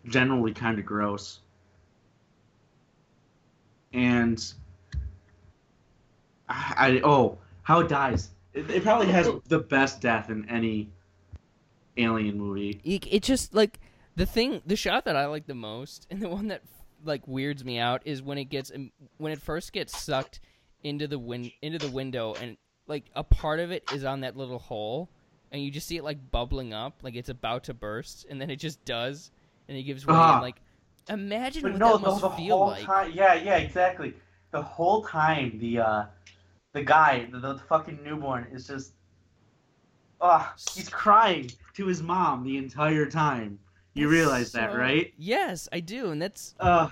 generally kind of gross. And how it dies. It probably has the best death in any alien movie. It just, like, the shot that I like the most, and the one that, like, weirds me out, is when it first gets sucked into the window, and, like, a part of it is on that little hole, and you just see it, like, bubbling up, like it's about to burst, and then it just does, and it gives way. And, like, imagine what that must feel like. Yeah, exactly. The whole time, the guy, the fucking newborn, is just, he's crying to his mom the entire time. You realize that, right? Yes, I do, and that's... I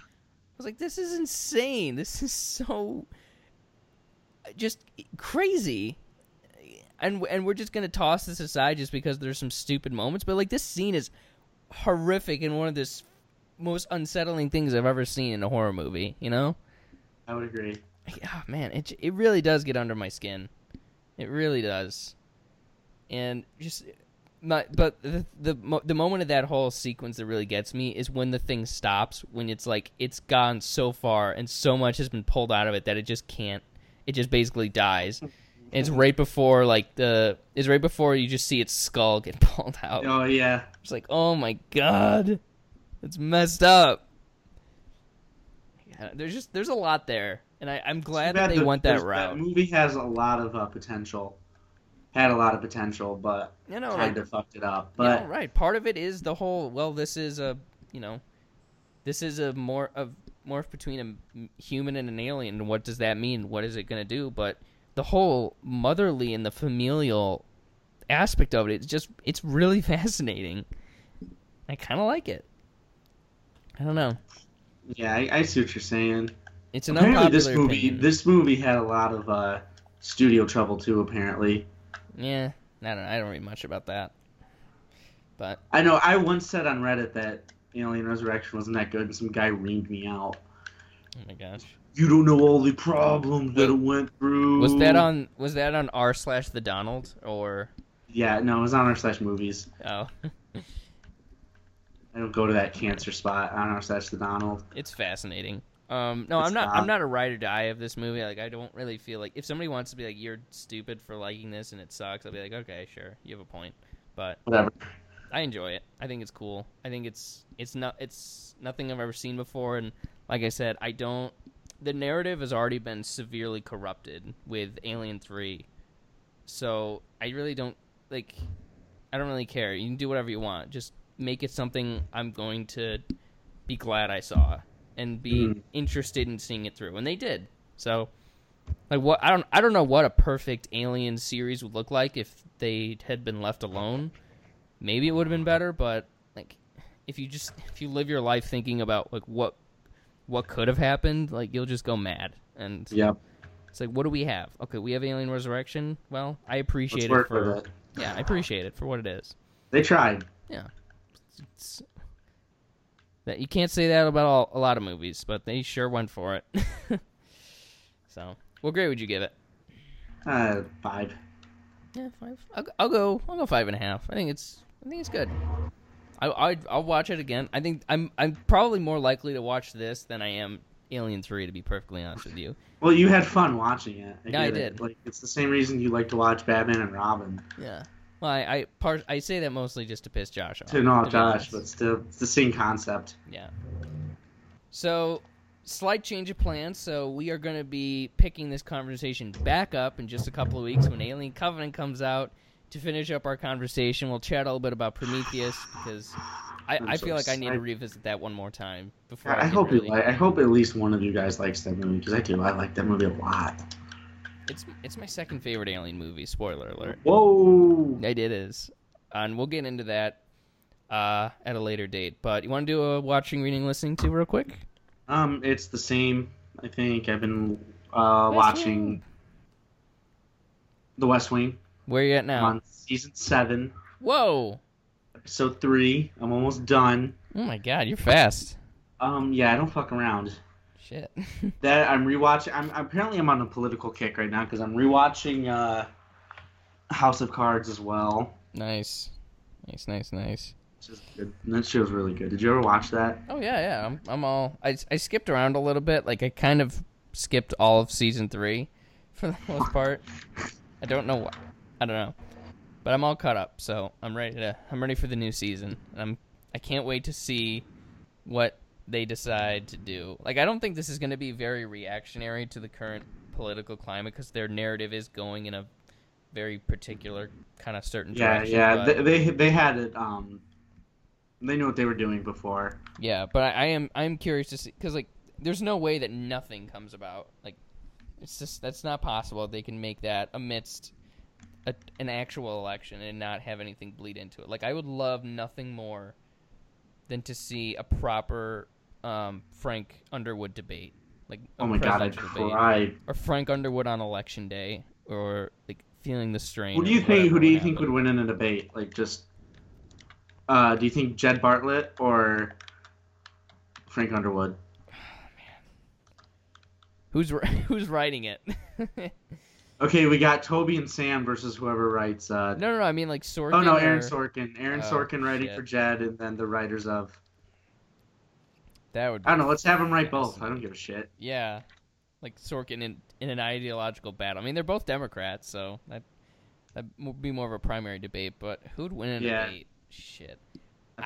was like, this is insane. This is so... just crazy. And we're just going to toss this aside just because there's some stupid moments, but, like, this scene is horrific and one of the most unsettling things I've ever seen in a horror movie, you know? I would agree. Oh, man, it really does get under my skin. It really does. And just... But the moment of that whole sequence that really gets me is when the thing stops, when it's, like, it's gone so far and so much has been pulled out of it that it just can't. It just basically dies. And it's right before, like, it's right before you just see its skull get pulled out. Oh, yeah. It's like, oh, my God. It's messed up. Yeah, there's a lot there And I'm glad that they went that route. That movie has a lot of potential. Had a lot of potential, but kind of fucked it up. But right, part of it is the whole. Well, this is a morph between a human and an alien. And what does that mean? What is it going to do? But the whole motherly and the familial aspect of it, it's really fascinating. I kind of like it. I don't know. Yeah, I see what you're saying. It's an unpopular opinion. This movie had a lot of studio trouble too. Apparently. Yeah, I don't read much about that. But I know I once said on Reddit that Alien Resurrection wasn't that good, and some guy reamed me out. Oh my gosh! You don't know all the problems that it went through. Was that on r/TheDonald or? Yeah, no, it was on r/movies. Oh. I don't go to that cancer spot on r/TheDonald. It's fascinating. I'm not a ride or die of this movie. Like, I don't really feel like if somebody wants to be like, you're stupid for liking this and it sucks, I'll be like, okay, sure, you have a point, but whatever. I enjoy it. I think it's cool. I think it's nothing I've ever seen before. And like I said, the narrative has already been severely corrupted with Alien 3, so I really don't like. I don't really care. You can do whatever you want. Just make it something I'm going to be glad I saw. And be interested in seeing it through, and they did. So, like, what I don't know what a perfect Alien series would look like if they had been left alone. Maybe it would have been better, but like, if you live your life thinking about like what could have happened, like you'll just go mad. And yep. It's like, what do we have? Okay, we have Alien Resurrection. Well, I appreciate I appreciate it for what it is. They tried. Yeah. That you can't say that about a lot of movies, but they sure went for it. So, what grade would you give it? 5. Yeah, 5. I'll go 5.5. I think it's good. I'll watch it again. I think I'm probably more likely to watch this than I am Alien 3, to be perfectly honest with you. Well, you had fun watching it. I did. Like, it's the same reason you like to watch Batman and Robin. Yeah. Well, I say that mostly just to piss Josh off. But still, it's the same concept. Yeah. So, slight change of plans. So, we are going to be picking this conversation back up in just a couple of weeks when Alien Covenant comes out. To finish up our conversation, we'll chat a little bit about Prometheus, because I feel like I need to revisit that one more time. I hope at least one of you guys likes that movie, because I do. I like that movie a lot. It's my second favorite Alien movie. Spoiler alert. Whoa! It is. And we'll get into that at a later date. But you want to do a watching, reading, listening to real quick? It's the same, I think. I've been watching The West Wing. Where are you at now? I'm on season 7. Whoa! Episode 3. I'm almost done. Oh my god, you're fast. Yeah, I don't fuck around. Shit. That I'm rewatching. I'm on a political kick right now because I'm rewatching House of Cards as well. Nice. That show's really good. Did you ever watch that? Oh yeah. I skipped around a little bit. Like I kind of skipped all of season 3 for the most part. I don't know, but I'm all caught up. So I'm ready for the new season. And I can't wait to see what they decide to do. Like, I don't think this is going to be very reactionary to the current political climate because their narrative is going in a very particular kind of certain direction. Yeah, but they had it. They knew what they were doing before. Yeah, but I'm curious to see because like there's no way that nothing comes about. Like, it's just that's not possible. They can make that amidst an actual election and not have anything bleed into it. Like, I would love nothing more than to see a proper Frank Underwood debate, like oh my god, I cried. Or Frank Underwood on election day, or like feeling the strain. Who do you think would win in a debate? Like just, do you think Jed Bartlett or Frank Underwood? Oh, man, who's writing it? Okay, we got Toby and Sam versus whoever writes. No, I mean like Sorkin. Oh no, Aaron Sorkin. Sorkin writing for Jed, and then the writers of. That would. I don't know. Let's have them write both. I don't give a shit. Yeah, like Sorkin in an ideological battle. I mean, they're both Democrats, so that would be more of a primary debate. But who'd win in a debate? Shit. I'd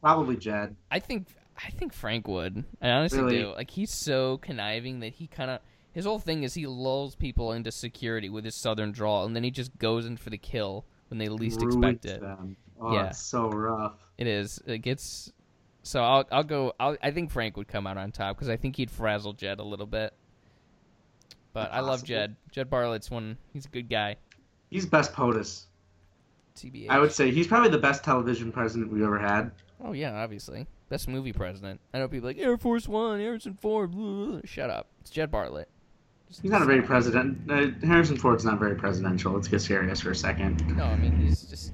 probably Jed. I think I think Frank would. I honestly do. Like, he's so conniving that he kind of... His whole thing is he lulls people into security with his southern drawl, and then he just goes in for the kill when they least expect it. Oh, yeah. It's so rough. It is. It gets... So I think Frank would come out on top, because I think he'd frazzle Jed a little bit. But I love Jed. Jed Bartlett's one. He's a good guy. He's best POTUS. TBH. I would say he's probably the best television president we've ever had. Oh, yeah, obviously. Best movie president. I know people like, Air Force One, Harrison Ford, blah, blah. Shut up. It's Jed Bartlett. He's not a very president. Harrison Ford's not very presidential. Let's get serious for a second. No, I mean, he's just...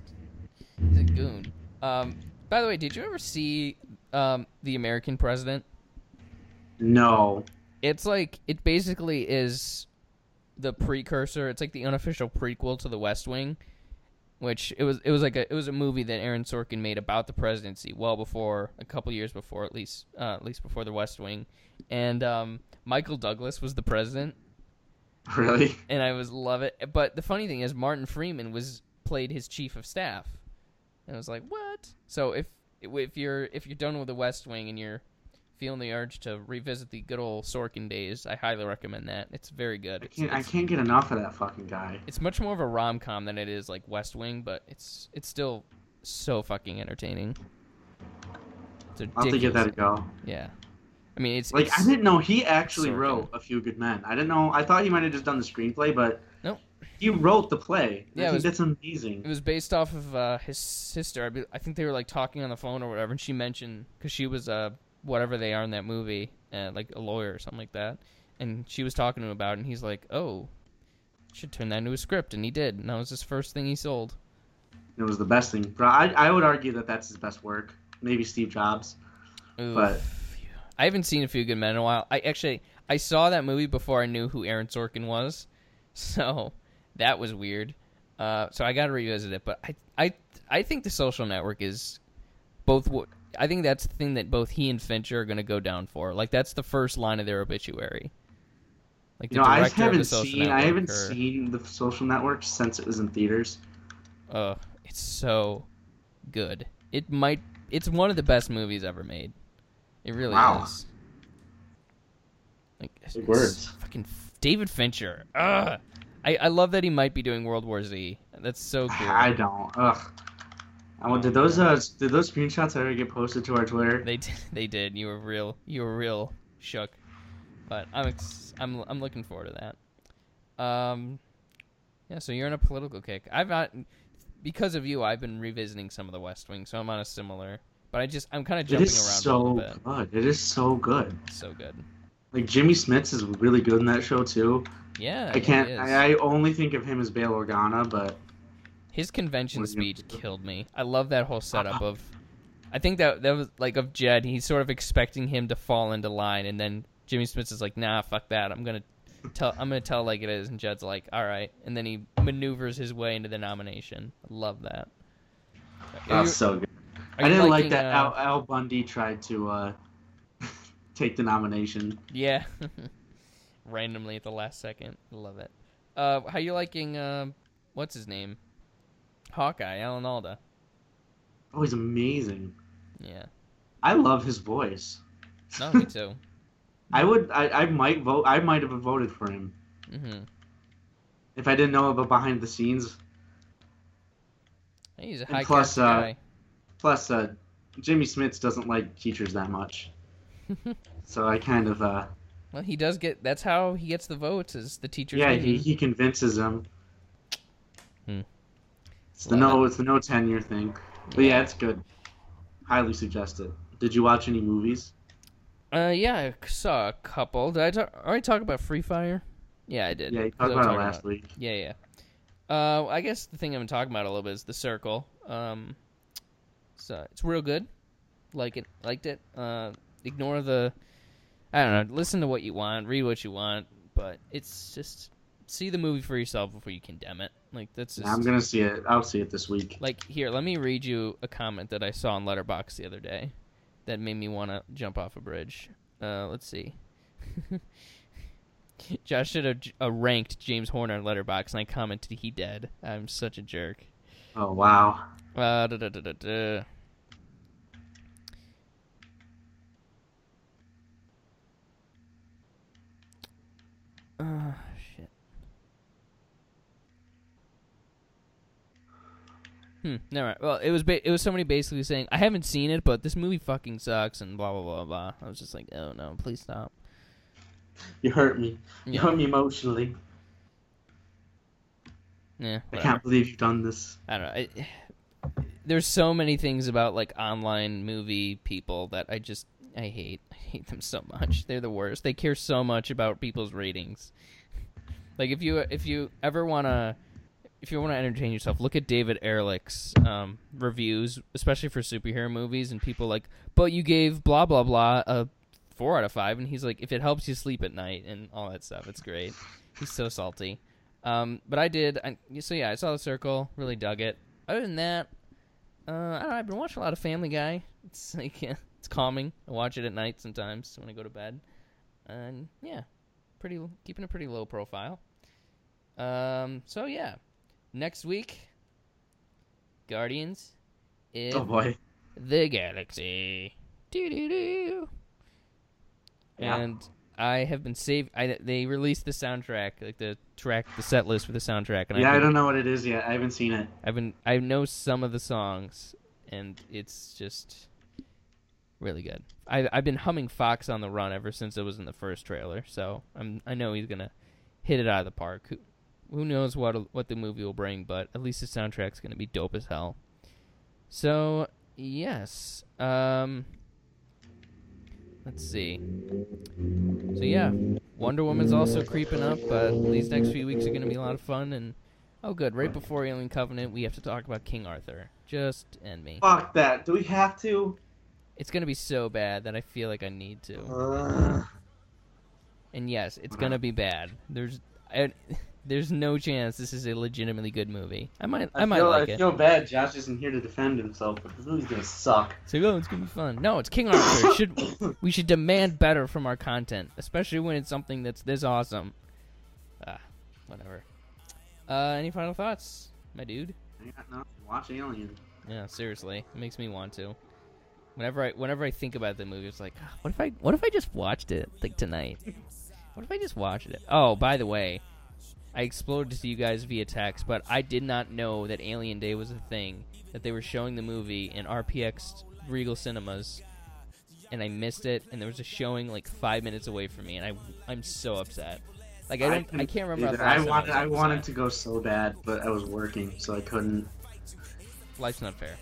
He's a goon. By the way, did you ever see The American President? No. It's like... It basically is the precursor. It's like the unofficial prequel to The West Wing. Which it was a movie that Aaron Sorkin made about the presidency, well before, a couple years before, at least before The West Wing, and Michael Douglas was the president. Really? And I was love it. But the funny thing is, Martin Freeman played his chief of staff, and I was like, what? So if you're done with The West Wing and you're feeling the urge to revisit the good old Sorkin days, I highly recommend that. It's very good. I can't get enough of that fucking guy. It's much more of a rom-com than it is like West Wing, but it's still so fucking entertaining. It's ridiculous. I'll have to give that a go. Yeah. I mean, it's... Like, I didn't know he actually wrote A Few Good Men. I didn't know... I thought he might have just done the screenplay, but... Nope. He wrote the play. Yeah, that's amazing. It was based off of his sister. I think they were, like, talking on the phone or whatever, and she mentioned... Because she was... whatever they are in that movie, like a lawyer or something like that. And she was talking to him about it, and he's like, oh, should turn that into a script. And he did, and that was his first thing he sold. It was the best thing. I would argue that that's his best work. Maybe Steve Jobs. Oof. But I haven't seen A Few Good Men in a while. I saw that movie before I knew who Aaron Sorkin was, so that was weird. So I got to revisit it. But I think The Social Network is both... I think that's the thing that both he and Fincher are going to go down for. Like, that's the first line of their obituary. Like, the director of The Social Network. I haven't seen The Social Network since it was in theaters. It's so good. It's one of the best movies ever made. It really is. Like, big words. Fucking David Fincher. Ugh. I love that he might be doing World War Z. That's so cool. I don't. Ugh. Did those screenshots ever get posted to our Twitter? They did. You were real shook, but I'm looking forward to that. Yeah. So you're in a political kick. Because of you, I've been revisiting some of The West Wing, so I'm on a similar. But I'm kind of jumping around a little bit. It is so good. Like, Jimmy Smits is really good in that show too. Yeah. I only think of him as Bail Organa, but. His convention speech killed me. I love that whole setup of... I think that was, like, of Jed. He's sort of expecting him to fall into line, and then Jimmy Smits is like, nah, fuck that. I'm gonna tell like it is, and Jed's like, all right. And then he maneuvers his way into the nomination. I love that. That's so good. I didn't like that Al Bundy tried to take the nomination. Yeah. Randomly at the last second. I love it. How you liking... what's his name? Hawkeye, Alan Alda. Oh, he's amazing. Yeah. I love his voice. No, me too. I might have voted for him. Mm-hmm. If I didn't know about behind the scenes. He's a high class guy. Plus, Jimmy Smits doesn't like teachers that much. So I kind of... Well, he does get... That's how he gets the votes, is the teachers... Yeah, he convinces them. Hmm. It's the no 10-year thing. But yeah, it's good. Highly suggested. Did you watch any movies? Yeah, I saw a couple. Did I already talk about Free Fire? Yeah, I did. Yeah, you talked about it last week. Yeah. I guess the thing I'm talking about a little bit is The Circle. So it's real good. Liked it. Ignore the... I don't know. Listen to what you want. Read what you want. But it's just... See the movie for yourself before you condemn it. Like, that's just... I'm gonna see it. I'll see it this week. Like, here, let me read you a comment that I saw on Letterboxd the other day that made me want to jump off a bridge. Let's see. Josh should have ranked James Horner on Letterboxd, and I commented, "He dead." I'm such a jerk. Oh wow. Shit. Never mind. Well, it was somebody basically saying, I haven't seen it, but this movie fucking sucks, and blah, blah, blah, blah. I was just like, oh, no, please stop. You hurt me. Yeah. You hurt me emotionally. Yeah. Whatever. I can't believe you've done this. I don't know. There's so many things about, like, online movie people that I hate. I hate them so much. They're the worst. They care so much about people's ratings. Like, if you ever want to... If you want to entertain yourself, look at David Ehrlich's reviews, especially for superhero movies, and people like, but you gave blah, blah, blah a 4 out of 5, and he's like, if it helps you sleep at night and all that stuff, it's great. He's so salty. But I saw The Circle, really dug it. Other than that, I don't know, I've been watching a lot of Family Guy. It's like, yeah, it's calming. I watch it at night sometimes when I go to bed. And yeah, keeping a pretty low profile. So yeah. Next week, Guardians in the Galaxy. Doo-doo-doo. Yeah. And I have been saved. They released the soundtrack, like the set list for the soundtrack. And I don't know what it is yet. I haven't seen it. I know some of the songs, and it's just really good. I've been humming Fox on the Run ever since it was in the first trailer, so I know he's gonna hit it out of the park. Who knows what the movie will bring, but at least the soundtrack's going to be dope as hell. So, yes. Let's see. So, yeah. Wonder Woman's also creeping up, but these next few weeks are going to be a lot of fun. And oh, good. Right before Alien Covenant, we have to talk about King Arthur. Just end me. Fuck that. Do we have to? It's going to be so bad that I feel like I need to. And yes, it's going to be bad. There's no chance this is a legitimately good movie. I might like it. I feel bad Josh isn't here to defend himself, but this movie's gonna suck. So it's gonna be fun. No, it's King Arthur. We should demand better from our content, especially when it's something that's this awesome. Whatever. Any final thoughts, my dude? I got nothing. Watch Alien. Yeah, seriously, it makes me want to. Whenever I think about the movie, it's like, what if I just watched it like tonight? What if I just watched it? Oh, by the way. I exploded to you guys via text, but I did not know that Alien Day was a thing, that they were showing the movie in RPX Regal Cinemas, and I missed it, and there was a showing like 5 minutes away from me, and I'm so upset. Like I can't remember. I wanted to go so bad, but I was working, so I couldn't. Life's not fair.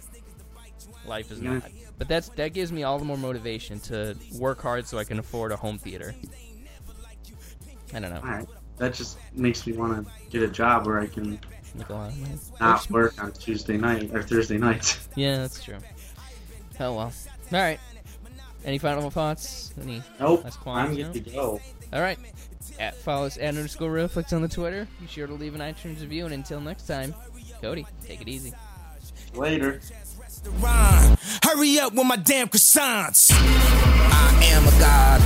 Life is not. But that gives me all the more motivation to work hard so I can afford a home theater. I don't know. All right. That just makes me want to get a job where I can not work on Tuesday night or Thursday nights. Yeah, that's true. Oh, well. All right. Any final thoughts? Nope. I'm good to go. All right. Follow us at @_RealFlix on the Twitter. Be sure to leave an iTunes review. And until next time, Cody, take it easy. Later. Hurry up with my damn croissants. I am a god.